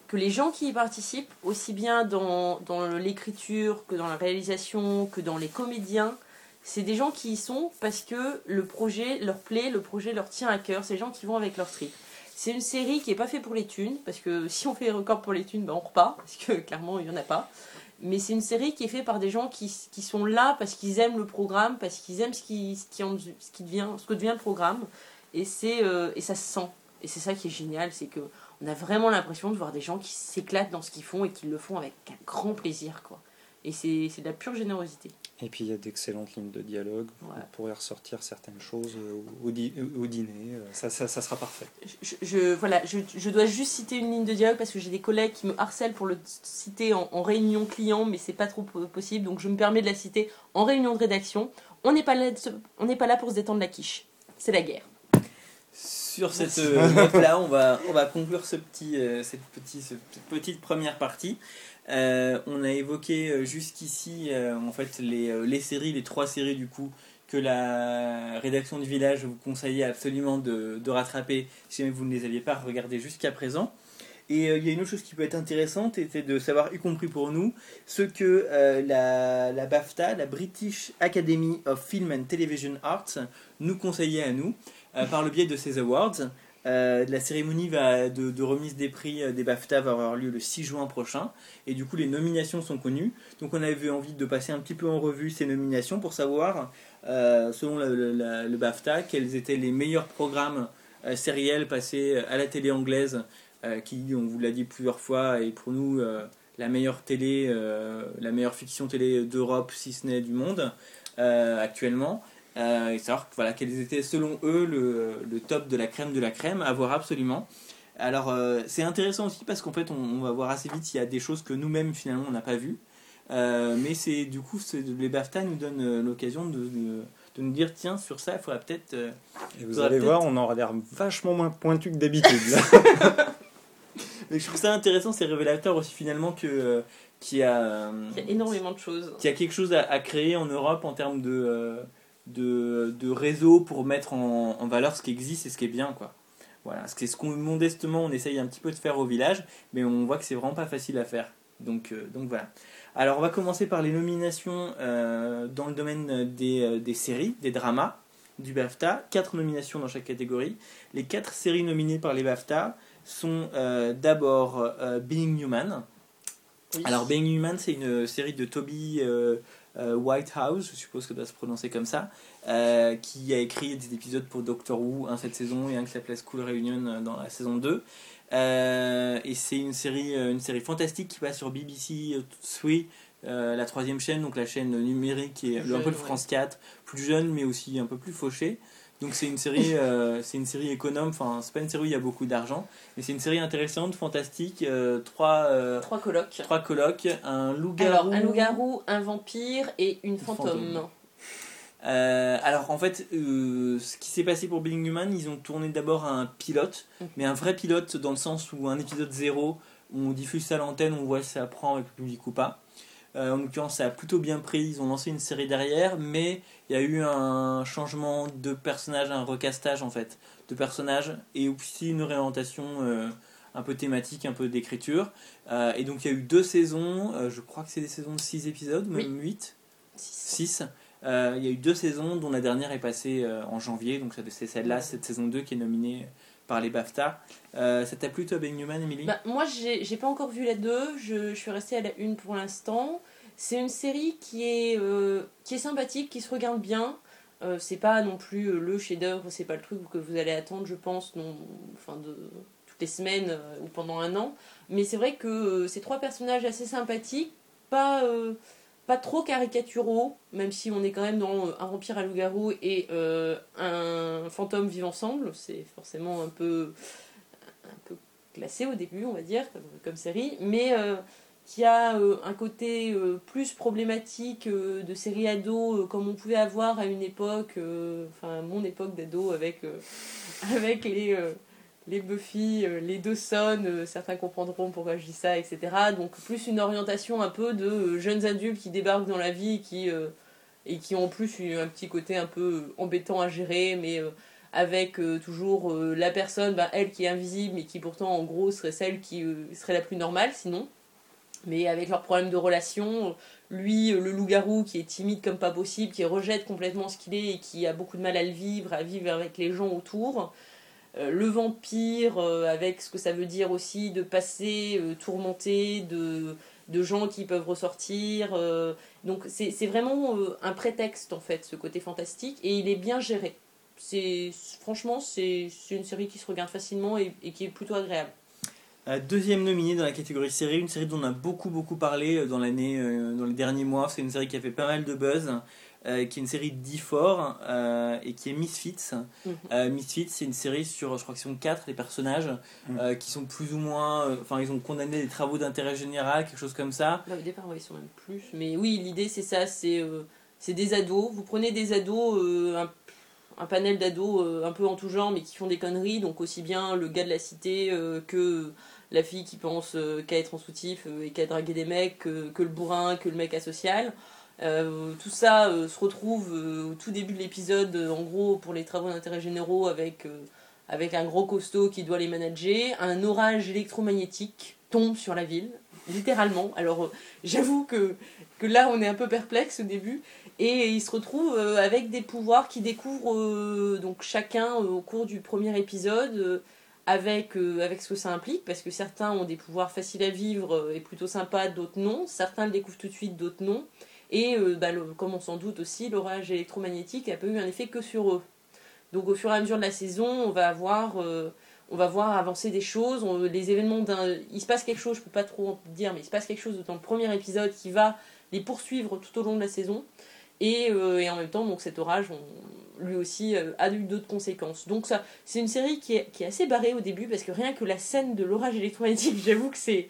que les gens qui y participent, aussi bien dans, dans l'écriture que dans la réalisation, que dans les comédiens, c'est des gens qui y sont parce que le projet leur plaît, le projet leur tient à cœur, c'est des gens qui vont avec leur trip. C'est une série qui n'est pas faite pour les thunes, parce que si on fait HeroCorp pour les thunes, ben on repart, parce que clairement il n'y en a pas. Mais c'est une série qui est faite par des gens qui, qui sont là parce qu'ils aiment le programme, parce qu'ils aiment ce, qui, ce, qui en, ce, qui devient, ce que devient le programme. Et, c'est, euh, et ça se sent. Et c'est ça qui est génial, c'est que on a vraiment l'impression de voir des gens qui s'éclatent dans ce qu'ils font et qui le font avec un grand plaisir, quoi. Et c'est, c'est de la pure générosité. Et puis il y a d'excellentes lignes de dialogue. Ouais. On pourrait ressortir certaines choses au, au, di- au dîner. Ça, ça, ça sera parfait. Je, je, voilà, je, je dois juste citer une ligne de dialogue parce que j'ai des collègues qui me harcèlent pour le citer en, en réunion client, mais c'est pas trop possible. Donc je me permets de la citer en réunion de rédaction. On n'est pas là, on n'est pas là pour se détendre la quiche. C'est la guerre. Sur cette note-là, on va, on va conclure ce petit, euh, cette, petit, ce, cette petite première partie. Euh, on a évoqué jusqu'ici euh, en fait les, les séries, les trois séries du coup que la rédaction du Village vous conseillait absolument de, de rattraper si vous ne les aviez pas regardées jusqu'à présent. Et il euh, y a une autre chose qui peut être intéressante, c'est de savoir, y compris pour nous, ce que euh, la, la BAFTA, la British Academy of Film and Television Arts, nous conseillait à nous euh, par le biais de ces awards. Euh, la cérémonie va de, de remise des prix euh, des BAFTA va avoir lieu le six juin prochain et du coup les nominations sont connues, donc on avait envie de passer un petit peu en revue ces nominations pour savoir euh, selon la, la, la, le BAFTA quels étaient les meilleurs programmes euh, sériels passés à la télé anglaise euh, qui, on vous l'a dit plusieurs fois, est pour nous euh, la meilleure télé euh, la meilleure fiction télé d'Europe si ce n'est du monde euh, actuellement. Euh, et savoir voilà, quels étaient selon eux le, le top de la crème de la crème à voir absolument. Alors euh, c'est intéressant aussi parce qu'en fait on, on va voir assez vite s'il y a des choses que nous-mêmes finalement on n'a pas vues euh, mais c'est, du coup c'est, les BAFTA nous donnent l'occasion de, de, de nous dire tiens sur ça il faudra peut-être euh, et vous allez peut-être... voir on aura l'air vachement moins pointu que d'habitude. Mais je trouve ça intéressant, c'est révélateur aussi finalement que euh, qu'il y a, euh, il y a énormément de choses, qu'il y a quelque chose à, à créer en Europe en termes de euh, de, de réseau pour mettre en, en valeur ce qui existe et ce qui est bien, quoi. Voilà, c'est ce qu'on modestement on essaye un petit peu de faire au Village, mais on voit que c'est vraiment pas facile à faire, donc, euh, donc voilà. Alors on va commencer par les nominations euh, dans le domaine des, des séries, des dramas du BAFTA, quatre nominations dans chaque catégorie. Les quatre séries nominées par les BAFTA sont euh, d'abord euh, Being Human. Oui. Alors Being Human c'est une série de Toby euh, Euh, Whitehouse, je suppose que ça doit se prononcer comme ça, euh, qui a écrit des épisodes pour Doctor Who, un cette saison et un qui s'appelait School Reunion dans la saison deux. Euh, et c'est une série, une série fantastique qui passe sur B B C trois, euh, la troisième chaîne, donc la chaîne numérique qui est plus un jeune, peu le France quatre, plus jeune mais aussi un peu plus fauchée. Donc c'est une série, euh, c'est une série économe, enfin c'est pas une série où il y a beaucoup d'argent, mais c'est une série intéressante, fantastique, euh, trois, euh, trois colocs, trois colocs, un loup-garou, alors, un loup-garou, un vampire et une fantôme. fantôme. Euh, alors en fait, euh, ce qui s'est passé pour Being Human, ils ont tourné d'abord un pilote, mmh. mais un vrai pilote dans le sens où un épisode zéro, on diffuse ça à l'antenne, on voit si ça prend avec le public ou pas. Euh, en l'occurrence ça a plutôt bien pris, ils ont lancé une série derrière, mais il y a eu un changement de personnage, un recastage en fait de personnage et aussi une réorientation euh, un peu thématique, un peu d'écriture euh, et donc il y a eu deux saisons, euh, je crois que c'est des saisons de six épisodes, même huit, six, euh, il y a eu deux saisons dont la dernière est passée euh, en janvier, donc c'est celle-là, cette saison deux qui est nominée par les BAFTA. Euh, ça t'a plu toi Being Human, Emily? Bah, moi j'ai, j'ai pas encore vu la deux, je, je suis restée à la une pour l'instant. C'est une série qui est, euh, qui est sympathique, qui se regarde bien. Euh, c'est pas non plus le chef-d'œuvre, c'est pas le truc que vous allez attendre, je pense, non, enfin de, toutes les semaines euh, ou pendant un an. Mais c'est vrai que euh, ces trois personnages assez sympathiques, pas, euh, pas trop caricaturaux, même si on est quand même dans un vampire, à loup-garou et euh, un fantôme vivent ensemble. C'est forcément un peu, un peu classé au début, on va dire, comme, comme série, mais euh, qui a euh, un côté euh, plus problématique euh, de série ado, euh, comme on pouvait avoir à une époque, euh, enfin mon époque d'ado, avec, euh, avec les... Euh, les Buffy, les Dawson, euh, certains comprendront pourquoi je dis ça, et cetera. Donc plus une orientation un peu de euh, jeunes adultes qui débarquent dans la vie qui, euh, et qui ont en plus une, un petit côté un peu embêtant à gérer, mais euh, avec euh, toujours euh, la personne, bah, elle qui est invisible, mais qui pourtant en gros serait celle qui euh, serait la plus normale sinon. Mais avec leurs problèmes de relation, lui, euh, le loup-garou qui est timide comme pas possible, qui rejette complètement ce qu'il est et qui a beaucoup de mal à le vivre, à vivre avec les gens autour. Euh, le vampire euh, avec ce que ça veut dire aussi de passer euh, tourmenté de, de gens qui peuvent ressortir euh, donc c'est, c'est vraiment euh, un prétexte en fait ce côté fantastique et il est bien géré, c'est, franchement c'est, c'est une série qui se regarde facilement et, et qui est plutôt agréable. Euh, deuxième nominée dans la catégorie série, une série dont on a beaucoup beaucoup parlé dans l'année, euh, dans les derniers mois. C'est une série qui a fait pas mal de buzz, euh, qui est une série d'E quatre euh, et qui est Misfits. Mm-hmm. Euh, Misfits, c'est une série sur, je crois que ce sont quatre les personnages mm-hmm. euh, qui sont plus ou moins, enfin euh, ils ont condamné des travaux d'intérêt général, quelque chose comme ça. Bah, au départ, ouais, ils sont même plus. Mais oui, l'idée c'est ça, c'est euh, c'est des ados. Vous prenez des ados. Euh, un un panel d'ados euh, un peu en tout genre mais qui font des conneries, donc aussi bien le gars de la cité euh, que la fille qui pense euh, qu'à être en soutif euh, et qu'à draguer des mecs, que, que le bourrin, que le mec asocial. Euh, tout ça euh, se retrouve euh, au tout début de l'épisode euh, en gros pour les travaux d'intérêt généraux avec, euh, avec un gros costaud qui doit les manager. Un orage électromagnétique tombe sur la ville, littéralement. Alors euh, j'avoue que, que là on est un peu perplexe au début. Et ils se retrouvent avec des pouvoirs qu'ils découvrent euh, donc chacun euh, au cours du premier épisode euh, avec, euh, avec ce que ça implique, parce que certains ont des pouvoirs faciles à vivre euh, et plutôt sympas, d'autres non. Certains le découvrent tout de suite, d'autres non. Et euh, bah, le, comme on s'en doute aussi, l'orage électromagnétique n'a pas eu un effet que sur eux. Donc au fur et à mesure de la saison, on va avoir, euh, on va voir avancer des choses. On, les événements d'un... Il se passe quelque chose, je ne peux pas trop dire, mais il se passe quelque chose dans le premier épisode qui va les poursuivre tout au long de la saison. Et, euh, et en même temps, donc, cet orage, on, lui aussi, euh, a eu d'autres conséquences. Donc ça, c'est une série qui est, qui est assez barrée au début, parce que rien que la scène de l'orage électromagnétique, j'avoue que c'est...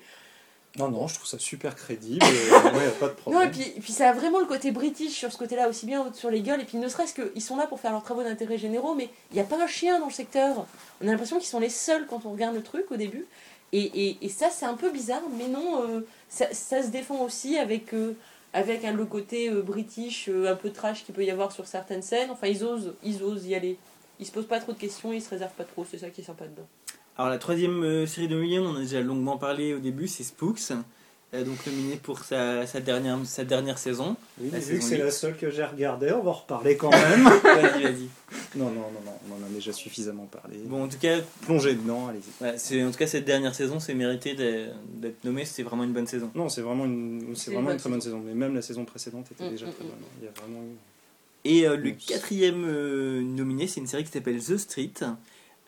Non, non, je trouve ça super crédible, moi, il n'y a pas de problème. Non, et puis, puis ça a vraiment le côté british sur ce côté-là, aussi bien sur les gueules, et puis ne serait-ce qu'ils sont là pour faire leurs travaux d'intérêt généraux, mais il n'y a pas un chien dans le secteur. On a l'impression qu'ils sont les seuls quand on regarde le truc au début. Et, et, et ça, c'est un peu bizarre, mais non, euh, ça, ça se défend aussi avec... Euh, avec hein, le côté euh, british, euh, un peu trash qu'il peut y avoir sur certaines scènes. Enfin, ils osent, ils osent y aller. Ils se posent pas trop de questions, ils se réservent pas trop. C'est ça qui est sympa dedans. Alors, la troisième euh, série de William, on en a déjà longuement parlé au début, c'est Spooks. Euh, donc, nominée pour sa, sa, dernière, sa dernière saison. Oui, mais vu que c'est la seule que j'ai regardée, on va en reparler quand même. Vas-y, vas-y. Non, non, non, non, on en a déjà suffisamment parlé. Bon, en tout cas... Plongez dedans, allez-y. Voilà, c'est, en tout cas, cette dernière saison, c'est mérité d'être, d'être nommé, c'est vraiment une bonne saison. Non, c'est vraiment une, c'est c'est vraiment une, une très bonne saison. Mais même la saison précédente était mmh, déjà mmh, très bonne. Il y a vraiment eu... Et euh, le quatrième euh, nominé, c'est une série qui s'appelle The Street.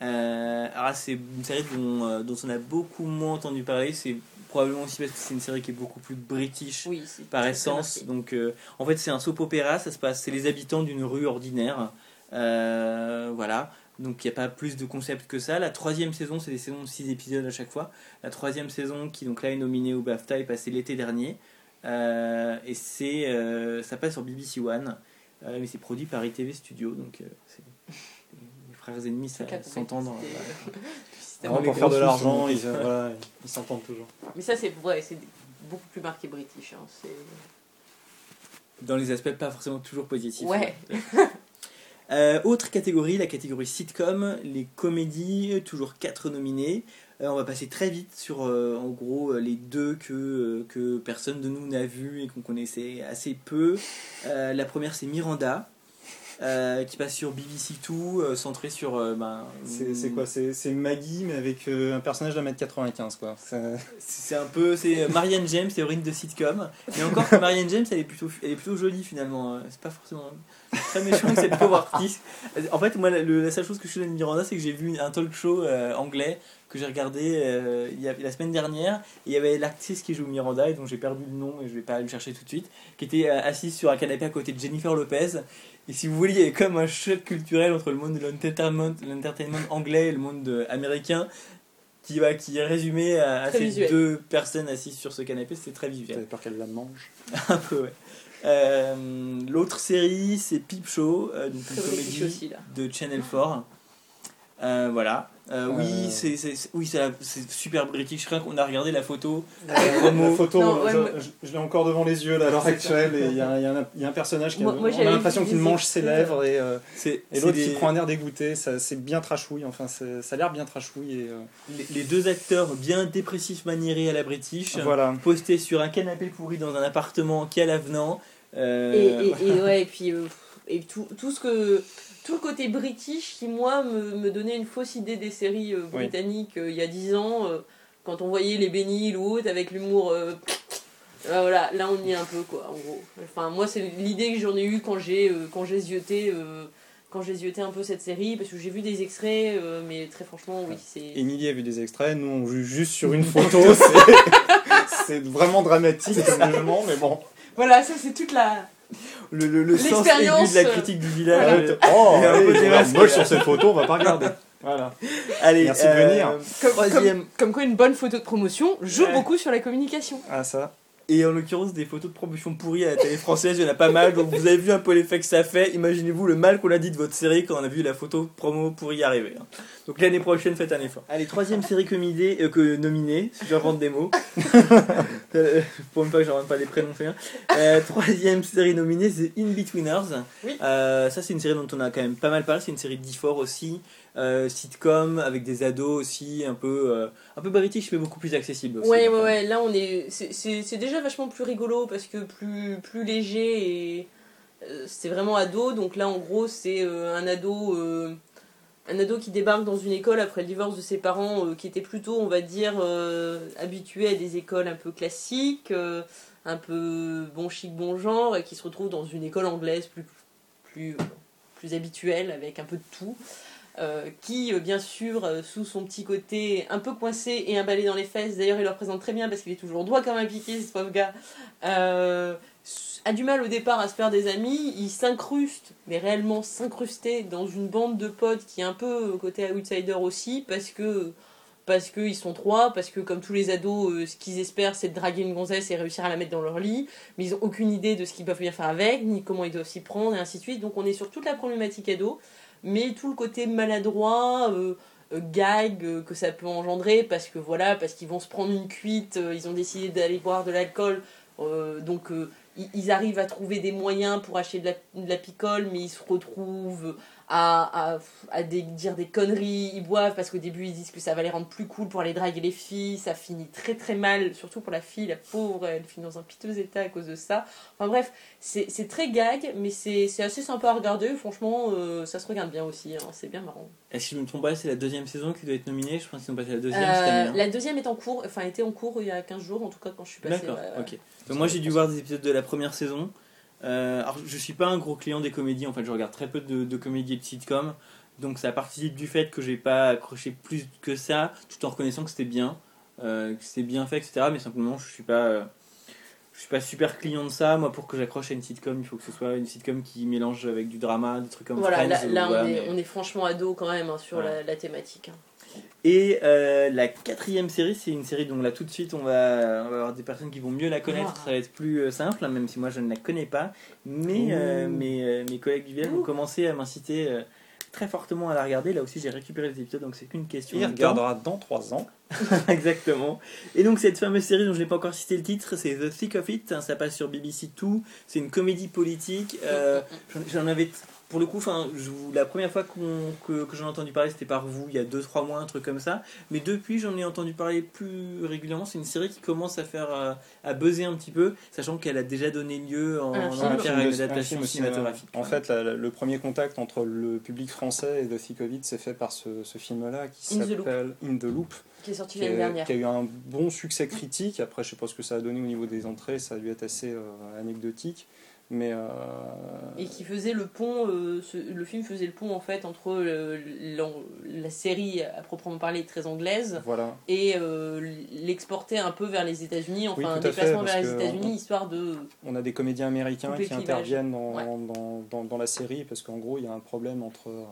Euh, alors, c'est une série dont, euh, dont on a beaucoup moins entendu parler, c'est... probablement aussi parce que c'est une série qui est beaucoup plus british oui, par essence. Donc, euh, en fait, c'est un soap opéra, ça se passe. C'est les habitants d'une rue ordinaire. Euh, voilà. Donc, il n'y a pas plus de concept que ça. La troisième saison, c'est des saisons de six épisodes à chaque fois. La troisième saison, qui donc là est nominée au BAFTA, est passée l'été dernier. Euh, et c'est, euh, ça passe sur B B C One. Euh, mais c'est produit par I T V Studio. Donc, euh, c'est... les frères ennemis ça, s'entendent. Vraiment pour faire de l'argent, ils, euh, voilà, ils s'entendent toujours. Mais ça, c'est vrai, c'est beaucoup plus marqué british. Hein, c'est... Dans les aspects pas forcément toujours positifs. Ouais. ouais. euh, autre catégorie, la catégorie sitcom, les comédies, toujours quatre nominés. Euh, on va passer très vite sur, euh, en gros, les deux que, euh, que personne de nous n'a vu et qu'on connaissait assez peu. Euh, la première, c'est Miranda. Euh, qui passe sur B B C Two, euh, centré sur... Euh, bah, c'est, c'est quoi c'est, c'est Maggie, mais avec euh, un personnage d'un mètre quatre-vingt-quinze, quoi. Ça... C'est un peu... C'est Marianne James, théoriste de sitcom. Mais encore que Marianne James, elle est plutôt, elle est plutôt jolie, finalement. C'est pas forcément... C'est très méchant que cette pauvre artiste. En fait, moi, le, la seule chose que je connais de Miranda, c'est que j'ai vu un talk show euh, anglais que j'ai regardé euh, il y a, la semaine dernière. Il y avait l'actrice qui joue Miranda, et dont j'ai perdu le nom, et je vais pas le chercher tout de suite, qui était euh, assise sur un canapé à côté de Jennifer Lopez. Et si vous voulez, il y avait comme un choc culturel entre le monde de l'entertainment, l'entertainment anglais et le monde américain qui, bah, qui est résumé à, à ces visuel. Deux personnes assises sur ce canapé. C'était très visuel. T'avais peur qu'elle la mange. Un peu, ouais. Euh, l'autre série, c'est Peep Show, euh, donc une comédie aussi, de Channel quatre. Euh, voilà. Euh, oui, euh... c'est, c'est, c'est, oui, c'est, la, c'est super british. Rien qu'on a regardé la photo. La, la photo, non, ouais, je, ouais. Je, je l'ai encore devant les yeux là, à l'heure actuelle. Il y, y, y a un personnage qui moi, a, moi, on a l'impression qu'il mange ses lèvres et, euh, c'est, et l'autre des... qui prend un air dégoûté. Ça, c'est bien trashouille. Enfin, c'est, ça a l'air bien trashouille. Et, euh... les, les deux acteurs bien dépressifs, maniérés à la british, voilà. Postés sur un canapé pourri dans un appartement qui a l'avenant. Euh... Et, et, et ouais, et puis euh, et tout, tout ce que. Tout le côté british qui, moi, me, me donnait une fausse idée des séries euh, britanniques euh, il y a dix ans, euh, quand on voyait les Benny Hill ou autre, avec l'humour... Euh, euh, voilà, là, on y est un peu, quoi, en gros. Enfin, moi, c'est l'idée que j'en ai eue quand j'ai euh, quand j'ai zioté, euh, quand j'ai zioté un peu cette série, parce que j'ai vu des extraits, euh, mais très franchement, oui, c'est... Émilie a vu des extraits, nous on juge juste sur une photo, c'est... c'est vraiment dramatique comme jugement, mais bon... Voilà, ça c'est toute la... Le, le, le sens aigu de la critique du village. Voilà. Oh, allez, moche sur cette photo, on va pas regarder. Voilà. Allez, merci euh, de venir. Comme, Troisième... comme, comme quoi une bonne photo de promotion joue ouais. beaucoup sur la communication. Ah ça. Et en l'occurrence des photos de promotion pourries à la télé française, il y en a pas mal. Donc vous avez vu un peu l'effet que ça fait. Imaginez-vous le mal qu'on a dit de votre série quand on a vu la photo promo pourrie arriver. Donc l'année prochaine, faites un effort. Allez, troisième série comidée, euh, que nominée, si j'invente des mots. Pour une fois que j'invente pas les prénoms, c'est bien. Euh, troisième série nominée, c'est In-Betweeners. Oui. Euh, ça c'est une série dont on a quand même pas mal parlé. C'est une série d'I F O R aussi. Euh, sitcom avec des ados aussi un peu euh, un peu british mais beaucoup plus accessible aussi, ouais ouais ouais là on est c'est, c'est c'est déjà vachement plus rigolo parce que plus plus léger et euh, c'est vraiment ado, donc là en gros c'est euh, un ado euh, un ado qui débarque dans une école après le divorce de ses parents euh, qui était plutôt on va dire euh, habitué à des écoles un peu classiques euh, un peu bon chic bon genre et qui se retrouve dans une école anglaise plus plus plus habituelle avec un peu de tout. Euh, qui euh, bien sûr euh, sous son petit côté un peu coincé et un balai dans les fesses, d'ailleurs il le représente très bien parce qu'il est toujours droit comme un piqué, ce pauvre gars, euh, a du mal au départ à se faire des amis, il s'incruste mais réellement s'incruster dans une bande de potes qui est un peu euh, côté outsider aussi parce que parce que ils sont trois, parce que comme tous les ados euh, ce qu'ils espèrent c'est de draguer une gonzesse et réussir à la mettre dans leur lit, mais ils ont aucune idée de ce qu'ils peuvent bien faire avec, ni comment ils doivent s'y prendre et ainsi de suite, donc on est sur toute la problématique ado. Mais tout le côté maladroit, euh, euh, gag euh, que ça peut engendrer, parce que voilà, parce qu'ils vont se prendre une cuite, euh, ils ont décidé d'aller boire de l'alcool, euh, donc euh, ils, ils arrivent à trouver des moyens pour acheter de la, de la picole, mais ils se retrouvent à, à, à des, dire des conneries, ils boivent parce qu'au début ils disent que ça va les rendre plus cool pour aller draguer les filles, ça finit très très mal, surtout pour la fille, la pauvre, elle finit dans un piteux état à cause de ça. Enfin bref, c'est, c'est très gag, mais c'est, c'est assez sympa à regarder, franchement euh, ça se regarde bien aussi, hein, c'est bien marrant. Et si je ne me trompe pas, c'est la deuxième saison qui doit être nominée, je pense qu'ils ont passé la deuxième euh, cette année. Hein. La deuxième est en cours, enfin était en cours il y a quinze jours en tout cas quand je suis passée. D'accord, euh, ok. Donc c'est moi j'ai dû voir des épisodes de la première saison. Euh, alors je suis pas un gros client des comédies en fait, je regarde très peu de, de comédies et de sitcoms, donc ça participe du fait que j'ai pas accroché plus que ça, tout en reconnaissant que c'était bien, euh, que c'était bien fait, et cetera. Mais simplement je suis pas, euh, je suis pas super client de ça. Moi pour que j'accroche à une sitcom, il faut que ce soit une sitcom qui mélange avec du drama, des trucs comme ça. Voilà, Friends, là, là voilà, on, est, mais... on est franchement ado quand même hein, sur voilà. la, la thématique. Et euh, la quatrième série, c'est une série dont là tout de suite on va, on va avoir des personnes qui vont mieux la connaître, wow. Ça va être plus simple, hein, même si moi je ne la connais pas. Mais euh, mes, mes collègues du village ont commencé à m'inciter euh, très fortement à la regarder. Là aussi j'ai récupéré les épisodes, donc c'est qu'une question. Il regardera dans trois ans. Exactement. Et donc cette fameuse série dont je n'ai pas encore cité le titre, c'est The Thick of It, hein, ça passe sur B B C Two, c'est une comédie politique. Euh, j'en, j'en avais... T- Pour le coup, je vous, la première fois qu'on, que, que j'en ai entendu parler, c'était par vous, il y a deux trois mois, un truc comme ça. Mais depuis, j'en ai entendu parler plus régulièrement. C'est une série qui commence à faire à, à buzzer un petit peu, sachant qu'elle a déjà donné lieu en matière d'adaptation cinématographique. En fait, la, la, le premier contact entre le public français et The Thick of It s'est fait par ce, ce film-là qui In s'appelle the In the Loop. Qui est sorti l'année dernière. Qui a eu un bon succès critique. Après, je sais pas ce que ça a donné au niveau des entrées, ça a dû être assez euh, anecdotique. Mais euh... et qui faisait le pont euh, ce, le film faisait le pont en fait entre euh, la série à proprement parler très anglaise, voilà. Et euh, l'exportait un peu vers les États-Unis, enfin oui, un déplacement fait, vers les États-Unis, on, histoire de on a des comédiens américains qui clivage. Interviennent dans, ouais. dans, dans, dans la série parce qu'en gros il y a un problème entre euh,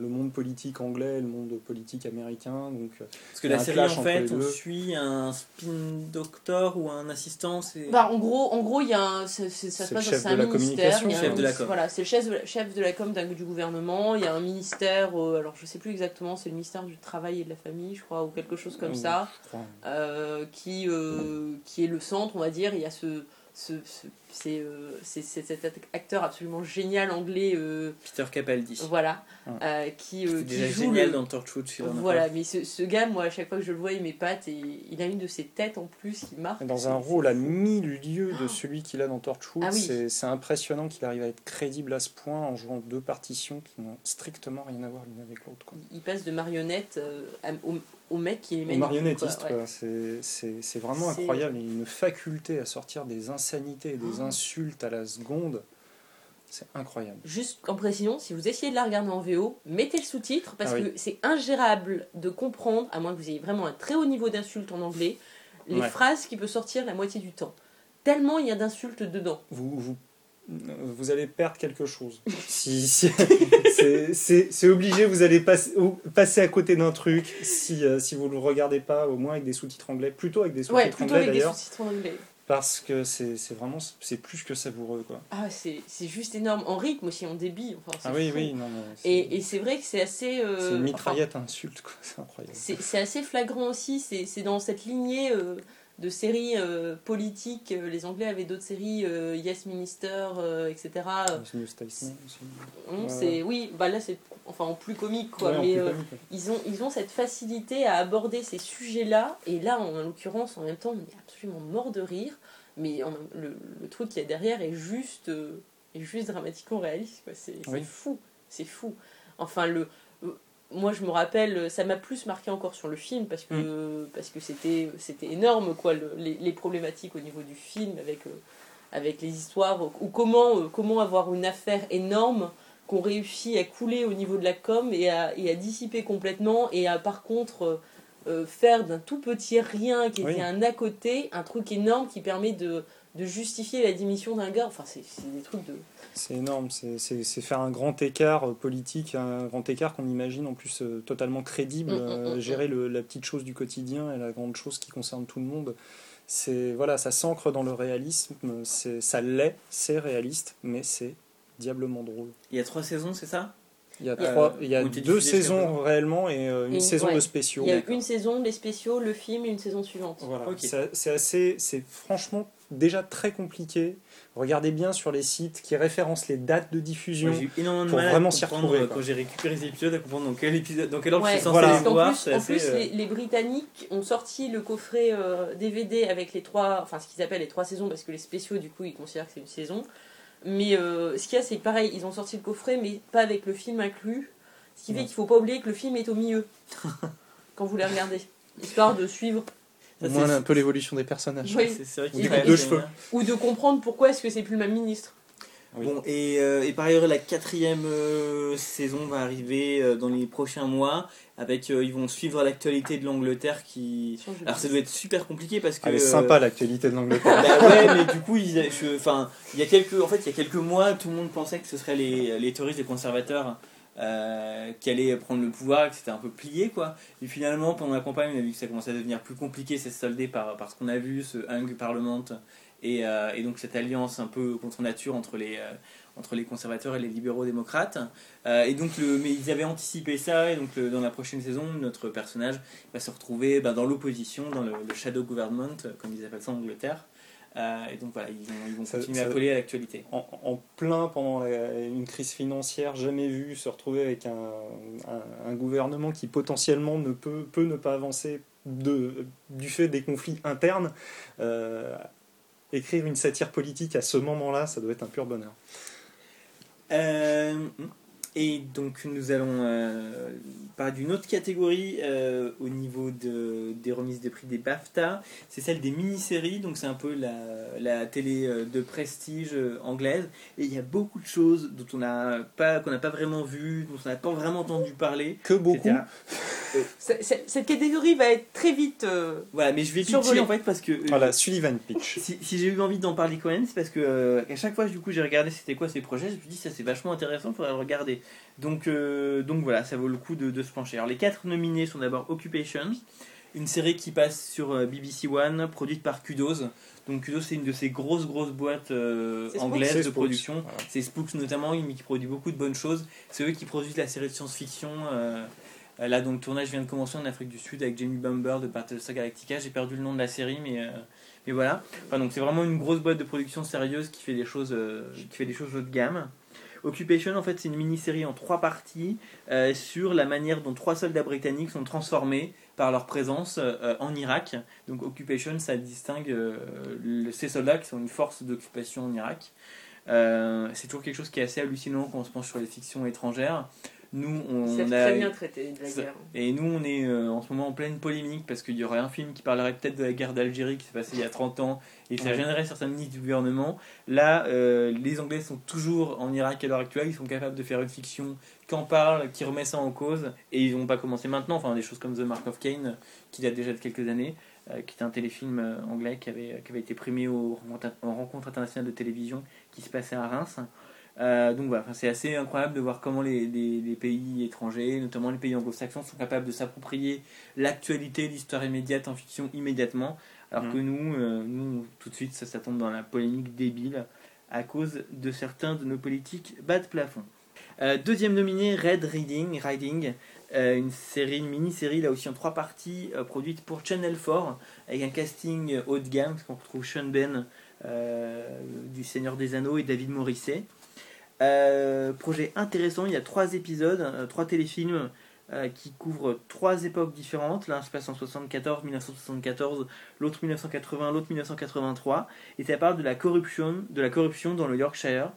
le monde politique anglais et le monde politique américain, donc parce que la série en fait on suit un spin doctor ou un assistant, c'est bah en gros en gros il y a un, c'est, c'est, ça c'est se passe c'est un ministère, il y a chef un, de la com. Voilà, c'est le chef de la, chef de la com du gouvernement, il y a un ministère euh, alors je sais plus exactement, c'est le ministère du travail et de la famille je crois ou quelque chose comme oui, ça euh, qui euh, qui est le centre on va dire, il y a ce Ce, ce, c'est, euh, c'est, c'est cet acteur absolument génial anglais euh, Peter Capaldi voilà ouais. euh, qui, euh, qui déjà joue génial le... dans Torchwood voilà mais ce, ce gars moi à chaque fois que je le vois il m'épate et il a une de ses têtes en plus qui marque dans un rôle à mille lieues de celui qu'il a dans Torchwood. Ah oui. c'est, c'est impressionnant qu'il arrive à être crédible à ce point en jouant deux partitions qui n'ont strictement rien à voir l'une avec l'autre quoi. Il passe de marionnette euh, au au mec qui est magnifique. Marionnettiste, quoi. Quoi. Ouais. C'est, c'est, c'est vraiment c'est... incroyable. Il a une faculté à sortir des insanités et des insultes à la seconde. C'est incroyable. Juste en précision, si vous essayez de la regarder en V O, mettez le sous-titre parce ah oui. que c'est ingérable de comprendre, à moins que vous ayez vraiment un très haut niveau d'insultes en anglais, les ouais. phrases qui peuvent sortir la moitié du temps. Tellement il y a d'insultes dedans. Vous, vous, vous allez perdre quelque chose. si, si, c'est, c'est, c'est obligé, vous allez passer, passer à côté d'un truc si, si vous ne le regardez pas, au moins avec des sous-titres anglais, plutôt avec des sous-titres ouais, plutôt anglais avec d'ailleurs. Des sous-titres anglais. Parce que c'est, c'est vraiment, c'est plus que savoureux, quoi. Ah, c'est, c'est juste énorme. En rythme aussi, en débit. Enfin, c'est ah oui, fou. oui. Non, mais c'est... Et, et c'est vrai que c'est assez... Euh... C'est une mitraillette enfin, insulte, quoi. C'est incroyable. C'est, c'est assez flagrant aussi. C'est, c'est dans cette lignée euh, de séries euh, politiques. Les Anglais avaient d'autres séries, euh, Yes Minister, euh, et cetera. Yes Minister aussi. On, ouais. c'est, oui, bah là, c'est enfin, en plus comique, quoi. Ouais, mais euh, comique, ouais. ils, ont, ils ont cette facilité à aborder ces sujets-là. Et là, en, en l'occurrence, en même temps, on est absolument mort de rire. Mais en, le, le truc qu'il y a derrière est juste, euh, est juste dramatiquement réaliste, quoi. C'est, oui. c'est fou, c'est fou. Enfin, le, euh, moi je me rappelle, ça m'a plus marqué encore sur le film parce que, mmh. parce que c'était, c'était énorme, quoi, le, les, les problématiques au niveau du film avec, euh, avec les histoires, ou comment, euh, comment avoir une affaire énorme qu'on réussit à couler au niveau de la com et à, et à dissiper complètement et à par contre... Euh, Euh, faire d'un tout petit rien qui était oui. un à côté, un truc énorme qui permet de, de justifier la démission d'un gars. Enfin, c'est, c'est des trucs de... C'est énorme, c'est, c'est, c'est faire un grand écart politique, un grand écart qu'on imagine en plus euh, totalement crédible, mmh, euh, mmh, gérer mmh. Le, la petite chose du quotidien et la grande chose qui concerne tout le monde. C'est, voilà, ça s'ancre dans le réalisme, c'est, ça l'est, c'est réaliste, mais c'est diablement drôle. Il y a trois saisons, c'est ça ? Il y a, trois, euh, il y a deux saisons réellement et euh, une, une saison ouais. de spéciaux. Il y a une saison, les spéciaux, le film et une saison suivante. Voilà. Okay. C'est, c'est, assez, c'est franchement déjà très compliqué. Regardez bien sur les sites qui référencent les dates de diffusion. Moi, j'ai eu énormément de pour mal vraiment s'y retrouver. Quoi. Quand j'ai récupéré les épisodes, à comprendre dans quel épisode, dans quelle ordre ouais, je suis censé voilà. les voir. En plus, c'est en assez, plus euh... les, les Britanniques ont sorti le coffret euh, D V D avec les trois, enfin ce qu'ils appellent les trois saisons parce que les spéciaux, du coup, ils considèrent que c'est une saison. Mais euh, ce qu'il y a, c'est pareil, ils ont sorti le coffret, mais pas avec le film inclus. Ce qui fait ouais. qu'il ne faut pas oublier que le film est au milieu quand vous les regardez, histoire de suivre. Au moins un peu l'évolution des personnages. Oui. C'est, c'est vrai qu'il y a deux cheveux. Ou de comprendre pourquoi est-ce que c'est plus le même ministre. Oui. Bon, et, euh, et par ailleurs, la quatrième euh, saison va arriver euh, dans les prochains mois. Avec, euh, ils vont suivre l'actualité de l'Angleterre qui... Alors ça doit être super compliqué parce que... Elle est sympa euh... l'actualité de l'Angleterre. Bah ouais, mais du coup, il, je, enfin, il y a quelques, en fait, il y a quelques mois, tout le monde pensait que ce seraient les, les touristes, les conservateurs euh, qui allaient prendre le pouvoir, que c'était un peu plié, quoi. Et finalement, pendant la campagne, on a vu que ça commençait à devenir plus compliqué, c'est soldé par, par ce qu'on a vu, ce hung parlement et, euh, et donc cette alliance un peu contre nature entre les... Euh, entre les conservateurs et les libéraux démocrates euh, et donc le, mais ils avaient anticipé ça et donc le, dans la prochaine saison notre personnage va se retrouver ben, dans l'opposition, dans le, le shadow government comme ils appellent ça en Angleterre euh, et donc voilà ils, ils vont ça, continuer ça, à coller à l'actualité en, en plein pendant la, une crise financière jamais vue se retrouver avec un, un, un gouvernement qui potentiellement ne peut, peut ne pas avancer de, du fait des conflits internes euh, écrire une satire politique à ce moment-là ça doit être un pur bonheur. Euh, et donc nous allons euh, parler d'une autre catégorie euh, au niveau de, des remises de prix des BAFTA, c'est celle des mini-séries, donc c'est un peu la, la télé de prestige anglaise, et il y a beaucoup de choses dont on n'a pas, qu'on n'a pas vraiment vu, dont on n'a pas vraiment entendu parler. Que beaucoup. c'est, c'est, cette catégorie va être très vite euh, voilà, mais je vais survolée. En fait, parce que, euh, voilà, Sullivan pitch. Si, si j'ai eu envie d'en parler quand même, c'est parce que euh, à chaque fois du coup j'ai regardé c'était quoi ces projets, je me suis dit ça c'est vachement intéressant, il faudrait le regarder. Donc, euh, donc voilà, ça vaut le coup de, de se pencher. Alors les quatre nominés sont d'abord Occupation, une série qui passe sur euh, B B C One, produite par Kudos. Donc Kudos c'est une de ces grosses grosses boîtes euh, anglaises de Spooks. Production. Voilà. C'est Spooks notamment, qui produit beaucoup de bonnes choses. C'est eux qui produisent la série de science-fiction. Euh, Là, donc, le tournage vient de commencer en Afrique du Sud avec Jamie Bamber de Battlestar Galactica. J'ai perdu le nom de la série, mais, euh, mais voilà. Enfin, donc, c'est vraiment une grosse boîte de production sérieuse qui fait des choses, euh, qui fait des choses haut de gamme. Occupation, en fait, c'est une mini-série en trois parties euh, sur la manière dont trois soldats britanniques sont transformés par leur présence euh, en Irak. Donc, Occupation, ça distingue euh, le, ces soldats qui sont une force d'occupation en Irak. Euh, c'est toujours quelque chose qui est assez hallucinant quand on se penche sur les fictions étrangères. Nous, on, c'est on a très bien traité d'ailleurs. Et nous, on est euh, en ce moment en pleine polémique parce qu'il y aurait un film qui parlerait peut-être de la guerre d'Algérie qui s'est passée il y a trente ans et ça gênerait certains ministres du gouvernement. Là, euh, les Anglais sont toujours en Irak à l'heure actuelle, ils sont capables de faire une fiction qui en parle, qui remet ça en cause, et ils n'ont pas commencé maintenant. Enfin, des choses comme The Mark of Cain qui date déjà de quelques années, euh, qui est un téléfilm euh, anglais qui avait, qui avait été primé aux rencontres internationales de télévision qui se passait à Reims. Euh, donc voilà, c'est assez incroyable de voir comment les, les, les pays étrangers, notamment les pays anglo-saxons, sont capables de s'approprier l'actualité, l'histoire immédiate en fiction immédiatement, alors mmh. que nous, euh, nous tout de suite ça, ça tombe dans la polémique débile à cause de certains de nos politiques bas de plafond. Euh, deuxième nominé, Red Riding, Riding euh, une série, une mini-série là aussi en trois parties, euh, produite pour Channel four avec un casting haut de gamme parce qu'on retrouve Sean Bean euh, du Seigneur des Anneaux et David Morrissey. Euh, projet intéressant, il y a trois épisodes, euh, trois téléfilms euh, qui couvrent trois époques différentes. L'un se passe en soixante-quatorze, dix-neuf cent soixante-quatorze, l'autre dix-neuf cent quatre-vingts, l'autre dix-neuf cent quatre-vingt-trois, et ça parle de la corruption, de la corruption dans le Yorkshire.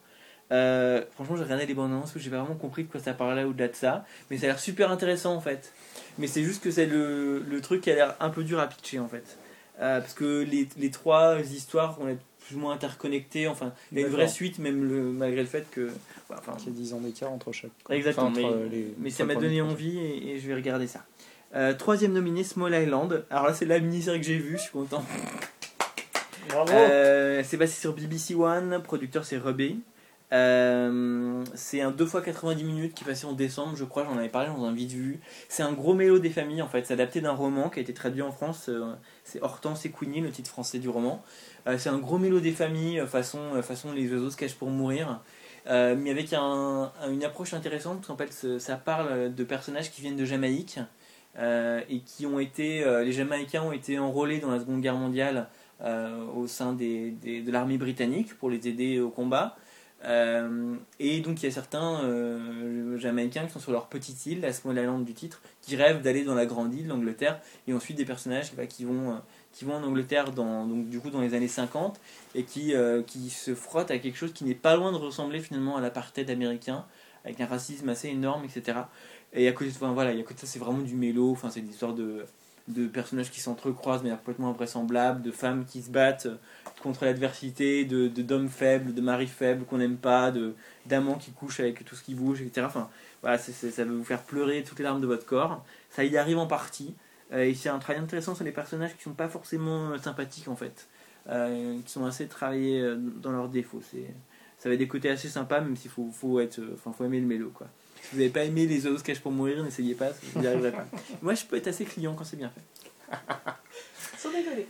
Euh, franchement, j'ai regardé les bandes annonces, j'ai pas vraiment compris de quoi ça parlait au-delà de ça, mais ça a l'air super intéressant en fait. Mais c'est juste que c'est le, le truc qui a l'air un peu dur à pitcher en fait, euh, parce que les, les trois histoires on a plus ou moins interconnectés, enfin il y a une vraie suite même le, malgré le fait que enfin, qu'il y a dix ans d'écart entre chaque exactement enfin, entre mais, les, mais ça m'a donné envie et, et je vais regarder ça. Euh, troisième nominé, Small Island, alors là c'est la mini-série que j'ai vue, je suis content. Bravo. Euh, c'est passé sur B B C One, producteur c'est Rebé. Euh, c'est un deux fois quatre-vingt-dix minutes qui est passé en décembre, je crois, j'en avais parlé dans un vide-vue. C'est un gros mélo des familles en fait, c'est adapté d'un roman qui a été traduit en France, euh, c'est Hortense et Queenie, le titre français du roman. Euh, c'est un gros mélo des familles, façon, façon les oiseaux se cachent pour mourir, euh, mais avec un, un, une approche intéressante parce qu'en fait ça parle de personnages qui viennent de Jamaïque euh, et qui ont été, euh, les Jamaïcains ont été enrôlés dans la Seconde Guerre mondiale euh, au sein des, des, de l'armée britannique pour les aider au combat. Euh, et donc il y a certains euh, Jamaïcains qui sont sur leur petite île, la Small Island du titre, qui rêvent d'aller dans la grande île, l'Angleterre, et ensuite des personnages bah, qui, vont, euh, qui vont en Angleterre dans, donc, du coup, dans les années cinquante et qui, euh, qui se frottent à quelque chose qui n'est pas loin de ressembler finalement à l'apartheid américain, avec un racisme assez énorme, et cetera. Et à côté de, enfin, voilà, et à côté de ça, c'est vraiment du mélo, enfin, c'est une histoire de, de personnages qui s'entrecroisent de manière complètement invraisemblable, de femmes qui se battent contre l'adversité, de, de, d'hommes faibles, de maris faibles qu'on n'aime pas, de, d'amants qui couchent avec tout ce qui bouge, et cetera. Enfin, voilà, c'est, c'est, ça va vous faire pleurer toutes les larmes de votre corps. Ça y arrive en partie. Euh, et c'est un travail intéressant sur les personnages qui ne sont pas forcément sympathiques, en fait. Euh, qui sont assez travaillés dans leurs défauts. C'est, ça va des côtés assez sympas, même s'il faut, faut, être, enfin, faut aimer le mélo, quoi. Si vous n'avez pas aimé les oiseaux se cachent pour mourir, n'essayez pas, vous n'y arriverez pas. Moi, je peux être assez client quand c'est bien fait. Sans déconner.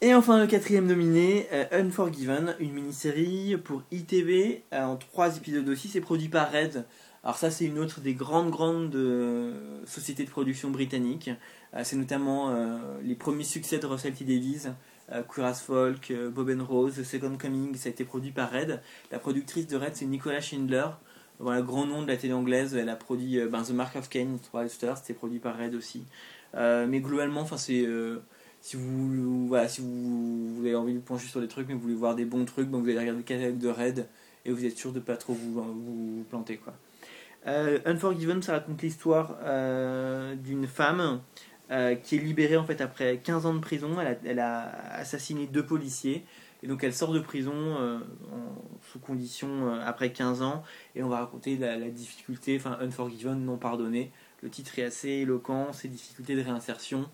Et enfin le quatrième nominé, euh, Unforgiven, une mini-série pour I T V euh, en trois épisodes aussi, c'est produit par Red. Alors ça c'est une autre des grandes grandes euh, sociétés de production britanniques. Euh, c'est notamment euh, les premiers succès de Russell T Davies, euh, Queer as Folk, euh, Bob and Rose, The Second Coming, ça a été produit par Red. La productrice de Red c'est Nicola Schindler, voilà, grand nom de la télé anglaise, elle a produit euh, ben, The Mark of Cain, c'était produit par Red aussi. Euh, mais globalement, enfin c'est... Euh, Si vous, voilà, si vous, vous avez envie de vous pencher sur des trucs, mais vous voulez voir des bons trucs, donc vous allez regarder le catalogue de Red et vous êtes sûr de ne pas trop vous, vous, vous planter, quoi. Euh, Unforgiven, ça raconte l'histoire euh, d'une femme euh, qui est libérée en fait, après quinze ans de prison. Elle a, elle a assassiné deux policiers et donc elle sort de prison euh, en, sous condition euh, après quinze ans. Et on va raconter la, la difficulté, enfin Unforgiven, non pardonné. Le titre est assez éloquent, ses difficultés de réinsertion.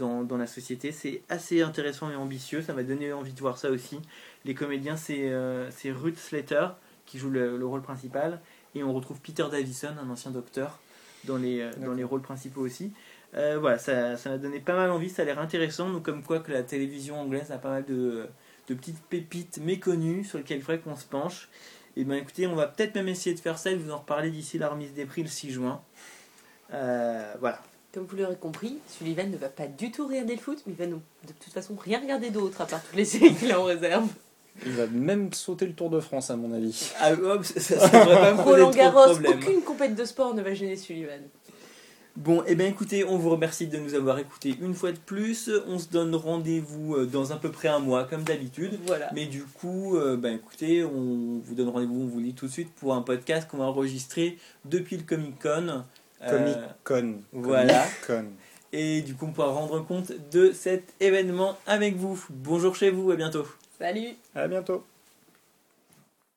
Dans, dans la société, c'est assez intéressant et ambitieux, ça m'a donné envie de voir ça aussi. Les comédiens, c'est, euh, c'est Ruth Slater qui joue le, le rôle principal, et on retrouve Peter Davison, un ancien docteur, dans les, euh, dans les rôles principaux aussi. Euh, voilà, ça, ça m'a donné pas mal envie, ça a l'air intéressant, donc comme quoi que la télévision anglaise a pas mal de, de petites pépites méconnues sur lesquelles il faudrait qu'on se penche. Et bien écoutez, on va peut-être même essayer de faire ça et vous en reparler d'ici la remise des prix le six juin. Euh, voilà. Comme vous l'aurez compris, Sullivan ne va pas du tout regarder le foot, mais il va non, de toute façon rien regarder d'autre à part toutes les séries qu'il a en réserve. Il va même sauter le Tour de France, à mon avis. Ah, ça ne devrait pas me poser trop de problème. Roland Garros, aucune compète de sport ne va gêner Sullivan. Bon, eh bien écoutez, on vous remercie de nous avoir écoutés une fois de plus. On se donne rendez-vous dans à peu près un mois, comme d'habitude. Voilà. Mais du coup, euh, ben écoutez, on vous donne rendez-vous, on vous lit tout de suite pour un podcast qu'on va enregistrer depuis le Comic-Con. Euh, Comic-Con. Voilà. Comic-Con. Et du coup, on pourra rendre compte de cet événement avec vous. Bonjour chez vous, à bientôt. Salut. À bientôt.